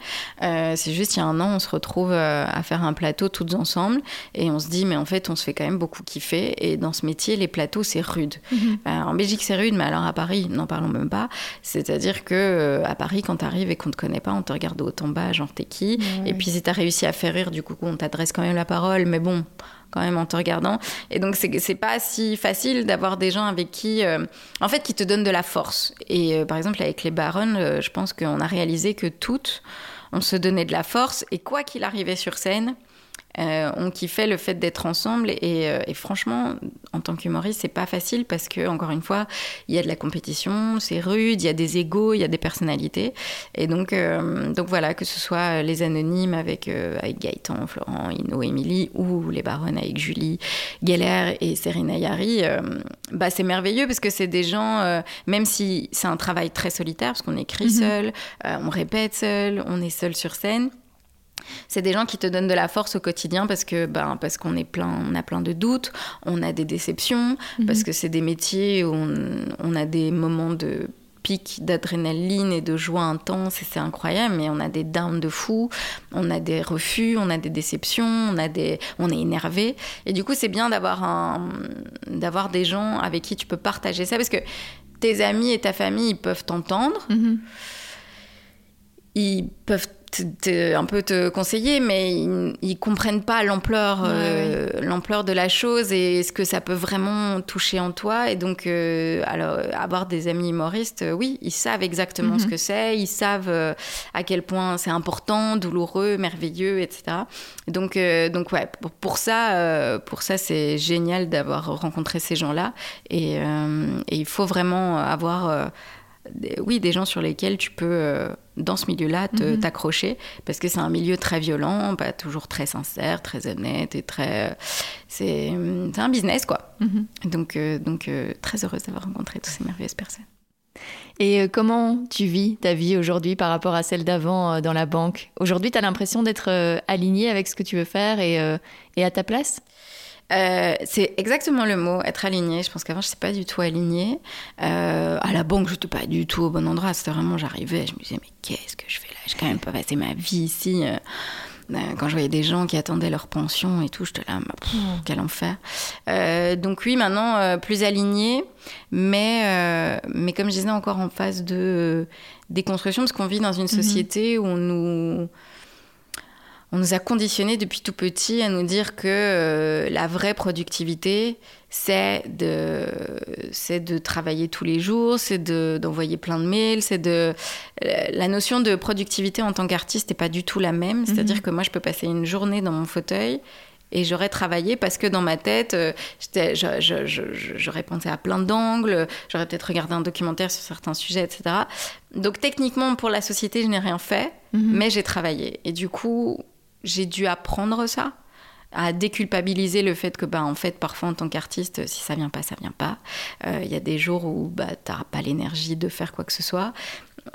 C'est juste il y a un an, on se retrouve à faire un plateau toutes ensemble, et on se dit mais en fait on se fait quand même beaucoup kiffer. Et dans ce métier, les plateaux c'est rude. En Belgique c'est rude, mais alors à Paris, n'en parlons même pas. C'est-à-dire que à Paris, quand t'arrives et qu'on te connaît pas, on te regarde de haut en bas, genre t'es qui. Et puis si t'as réussi à faire rire, du coup on t'adresse quand même la parole, mais bon, quand même en te regardant. Et donc c'est pas si facile d'avoir des gens avec qui en fait qui te donnent de la force. Et par exemple avec les Baronnes, je pense qu'on a réalisé que toutes on se donnait de la force, et quoi qu'il arrivait sur scène, on kiffait le fait d'être ensemble. Et franchement, en tant qu'humoriste, c'est pas facile parce que, encore une fois, il y a de la compétition, c'est rude, il y a des égos, il y a des personnalités. Et donc voilà, que ce soit les Anonymes avec Gaëtan, Florent, Ino, Émilie, ou les Baronnes avec Julie Geller et Serena Yari, bah c'est merveilleux parce que c'est des gens, même si c'est un travail très solitaire, parce qu'on écrit seul, on répète seul, on est seul sur scène. C'est des gens qui te donnent de la force au quotidien parce qu'on est plein, on a plein de doutes, on a des déceptions, parce que c'est des métiers où on a des moments de pic d'adrénaline et de joie intense, et c'est incroyable, mais on a des downs de fou, on a des refus, on a des déceptions, on est énervé. Et du coup, c'est bien d'avoir des gens avec qui tu peux partager ça, parce que tes amis et ta famille, ils peuvent t'entendre, ils peuvent un peu te conseiller, mais ils comprennent pas l'ampleur, l'ampleur de la chose et ce que ça peut vraiment toucher en toi. Et donc, alors, avoir des amis humoristes, oui, ils savent exactement ce que c'est, ils savent à quel point c'est important, douloureux, merveilleux, etc. Donc ouais, pour ça, c'est génial d'avoir rencontré ces gens-là. Et il faut vraiment avoir... oui, des gens sur lesquels tu peux, dans ce milieu-là, t'accrocher, parce que c'est un milieu très violent, pas toujours très sincère, très honnête et très... c'est un business, quoi. Donc, très heureuse d'avoir rencontré toutes ces merveilleuses personnes. Et comment tu vis ta vie aujourd'hui par rapport à celle d'avant dans la banque ? Aujourd'hui, t'as l'impression d'être alignée avec ce que tu veux faire et à ta place ? C'est exactement le mot, être alignée. Je pense qu'avant, je n'étais pas du tout alignée. À la banque, je n'étais pas du tout au bon endroit. C'était vraiment, j'arrivais, je me disais, mais qu'est-ce que je fais là ? Je n'ai quand même pas passé ma vie ici. Quand je voyais des gens qui attendaient leur pension et tout, j'étais là, quel enfer. Donc oui, maintenant, plus alignée, mais comme je disais, encore en phase de déconstruction, parce qu'on vit dans une société où on nous a conditionnés depuis tout petit à nous dire que la vraie productivité, c'est de travailler tous les jours, c'est d'envoyer plein de mails, la notion de productivité en tant qu'artiste n'est pas du tout la même. C'est-à-dire que moi, je peux passer une journée dans mon fauteuil et j'aurais travaillé parce que dans ma tête, j'aurais pensé à plein d'angles, j'aurais peut-être regardé un documentaire sur certains sujets, etc. Donc techniquement, pour la société, je n'ai rien fait, mais j'ai travaillé. Et du coup, j'ai dû apprendre ça, à déculpabiliser le fait que, en fait, parfois, en tant qu'artiste, si ça vient pas, ça vient pas. Y a des jours où t'as pas l'énergie de faire quoi que ce soit.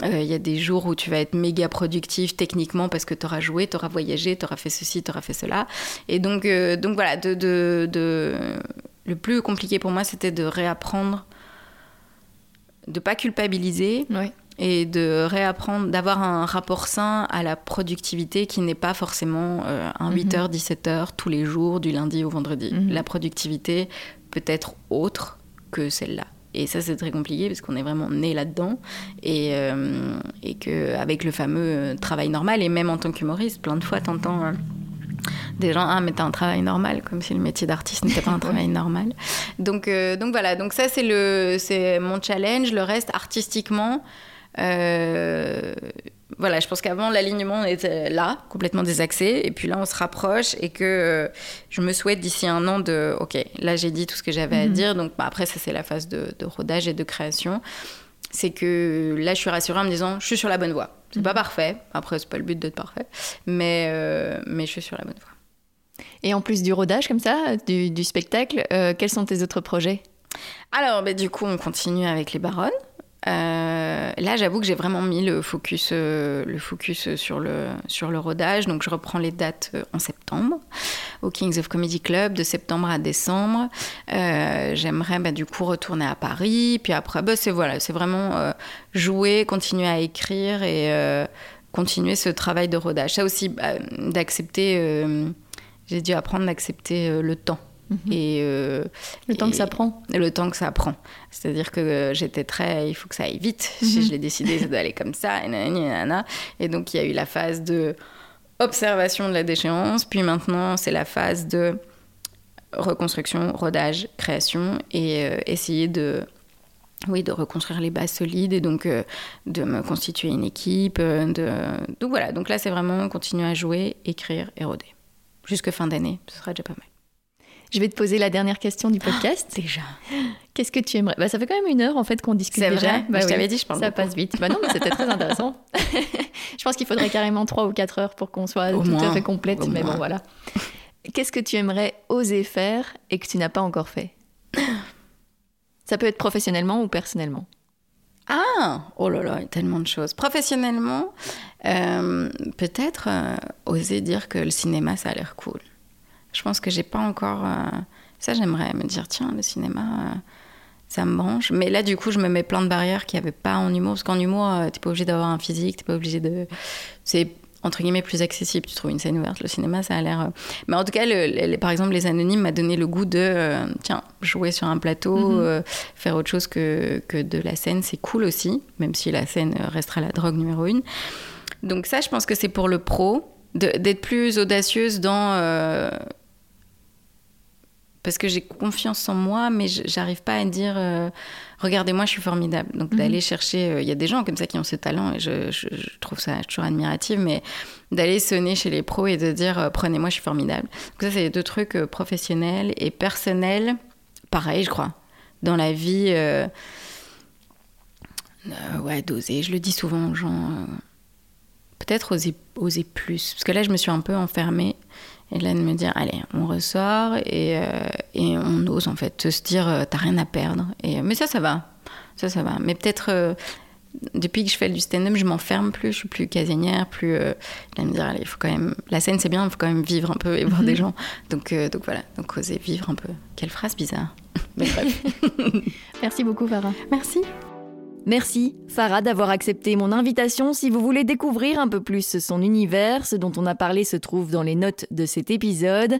Y a des jours où tu vas être méga productif techniquement parce que t'auras joué, t'auras voyagé, t'auras fait ceci, t'auras fait cela. Et donc voilà, le plus compliqué pour moi, c'était de réapprendre, de pas culpabiliser. Oui. Et de réapprendre, d'avoir un rapport sain à la productivité qui n'est pas forcément un 8h, 17h tous les jours, du lundi au vendredi. La productivité peut être autre que celle-là. Et ça, c'est très compliqué parce qu'on est vraiment né là-dedans. Et qu'avec le fameux travail normal, et même en tant qu'humoriste, plein de fois, t'entends... des gens, mais t'as un travail normal, comme si le métier d'artiste n'était pas un travail normal. Donc voilà, donc ça c'est mon challenge. Le reste, artistiquement, voilà, je pense qu'avant l'alignement était là, complètement désaxé, et puis là on se rapproche, et que je me souhaite d'ici un an de, ok, là j'ai dit tout ce que j'avais à dire, donc après ça c'est la phase de rodage et de création. C'est que là je suis rassurée en me disant je suis sur la bonne voie, c'est pas parfait, après c'est pas le but d'être parfait, mais je suis sur la bonne voie. Et en plus du rodage comme ça, du spectacle, quels sont tes autres projets? Alors du coup on continue avec les Baronnes. Là j'avoue que j'ai vraiment mis le focus sur le rodage, donc je reprends les dates en septembre au Kings of Comedy Club, de septembre à décembre. J'aimerais du coup retourner à Paris, puis après c'est vraiment jouer, continuer à écrire et continuer ce travail de rodage. Ça aussi, d'accepter, j'ai dû apprendre à accepter le temps. Le temps que ça prend. C'est-à-dire que j'étais très... Il faut que ça aille vite. Si je l'ai décidé, ça doit aller comme ça. Et donc, il y a eu la phase de observation de la déchéance. Puis maintenant, c'est la phase de reconstruction, rodage, création. Et essayer de reconstruire les bases solides. Et donc, de me constituer une équipe. Donc voilà. Donc là, c'est vraiment continuer à jouer, écrire et roder. Jusque fin d'année. Ce sera déjà pas mal. Je vais te poser la dernière question du podcast. Déjà. Qu'est-ce que tu aimerais? Ça fait quand même 1 heure en fait qu'on discute. C'est déjà. Vrai je t'avais dit, je pense. Ça beaucoup. Passe vite. Non, mais c'était très intéressant. Je pense qu'il faudrait carrément 3 ou 4 heures pour qu'on soit à fait complète. Bon, voilà. Qu'est-ce que tu aimerais oser faire et que tu n'as pas encore fait? Ça peut être professionnellement ou personnellement. Oh là là, il y a tellement de choses. Professionnellement, peut-être oser dire que le cinéma, ça a l'air cool. Je pense que j'ai pas encore... Ça, j'aimerais me dire, tiens, le cinéma, ça me branche. Mais là, du coup, je me mets plein de barrières qu'il n'y avait pas en humour. Parce qu'en humour, t'es pas obligé d'avoir un physique, t'es pas obligé de... C'est, entre guillemets, plus accessible. Tu trouves une scène ouverte. Le cinéma, ça a l'air... Mais en tout cas, par exemple, Les Anonymes m'a donné le goût de... tiens, jouer sur un plateau, faire autre chose que de la scène, c'est cool aussi. Même si la scène restera la drogue numéro 1. Donc ça, je pense que c'est pour le pro, d'être plus audacieuse dans... Parce que j'ai confiance en moi, mais j'arrive pas à dire « Regardez-moi, je suis formidable ». Donc d'aller chercher... Il y a des gens comme ça qui ont ce talent, et je trouve ça toujours admiratif, mais d'aller sonner chez les pros et de dire « Prenez-moi, je suis formidable ». Donc ça, c'est les 2 trucs professionnels et personnels. Pareil, je crois. Dans la vie, d'oser. Je le dis souvent aux gens. Peut-être oser plus. Parce que là, je me suis un peu enfermée. Et là, de me dire, allez, on ressort et on ose, en fait, de se dire, t'as rien à perdre. Mais ça va. Mais peut-être, depuis que je fais du stand-up, je m'enferme plus, je suis plus casanière, plus... là, me dire, allez, il faut quand même... La scène, c'est bien, il faut quand même vivre un peu et voir des gens. Donc voilà, donc oser vivre un peu. Quelle phrase bizarre. Mais bref. Merci beaucoup, Farah. Merci. Merci, Farah, d'avoir accepté mon invitation. Si vous voulez découvrir un peu plus son univers, ce dont on a parlé se trouve dans les notes de cet épisode.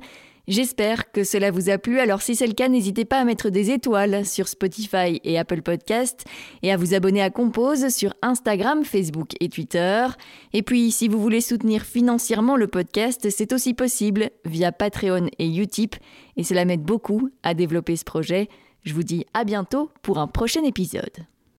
J'espère que cela vous a plu, alors si c'est le cas, n'hésitez pas à mettre des étoiles sur Spotify et Apple Podcasts et à vous abonner à Compose sur Instagram, Facebook et Twitter. Et puis, si vous voulez soutenir financièrement le podcast, c'est aussi possible via Patreon et Utip et cela m'aide beaucoup à développer ce projet. Je vous dis à bientôt pour un prochain épisode.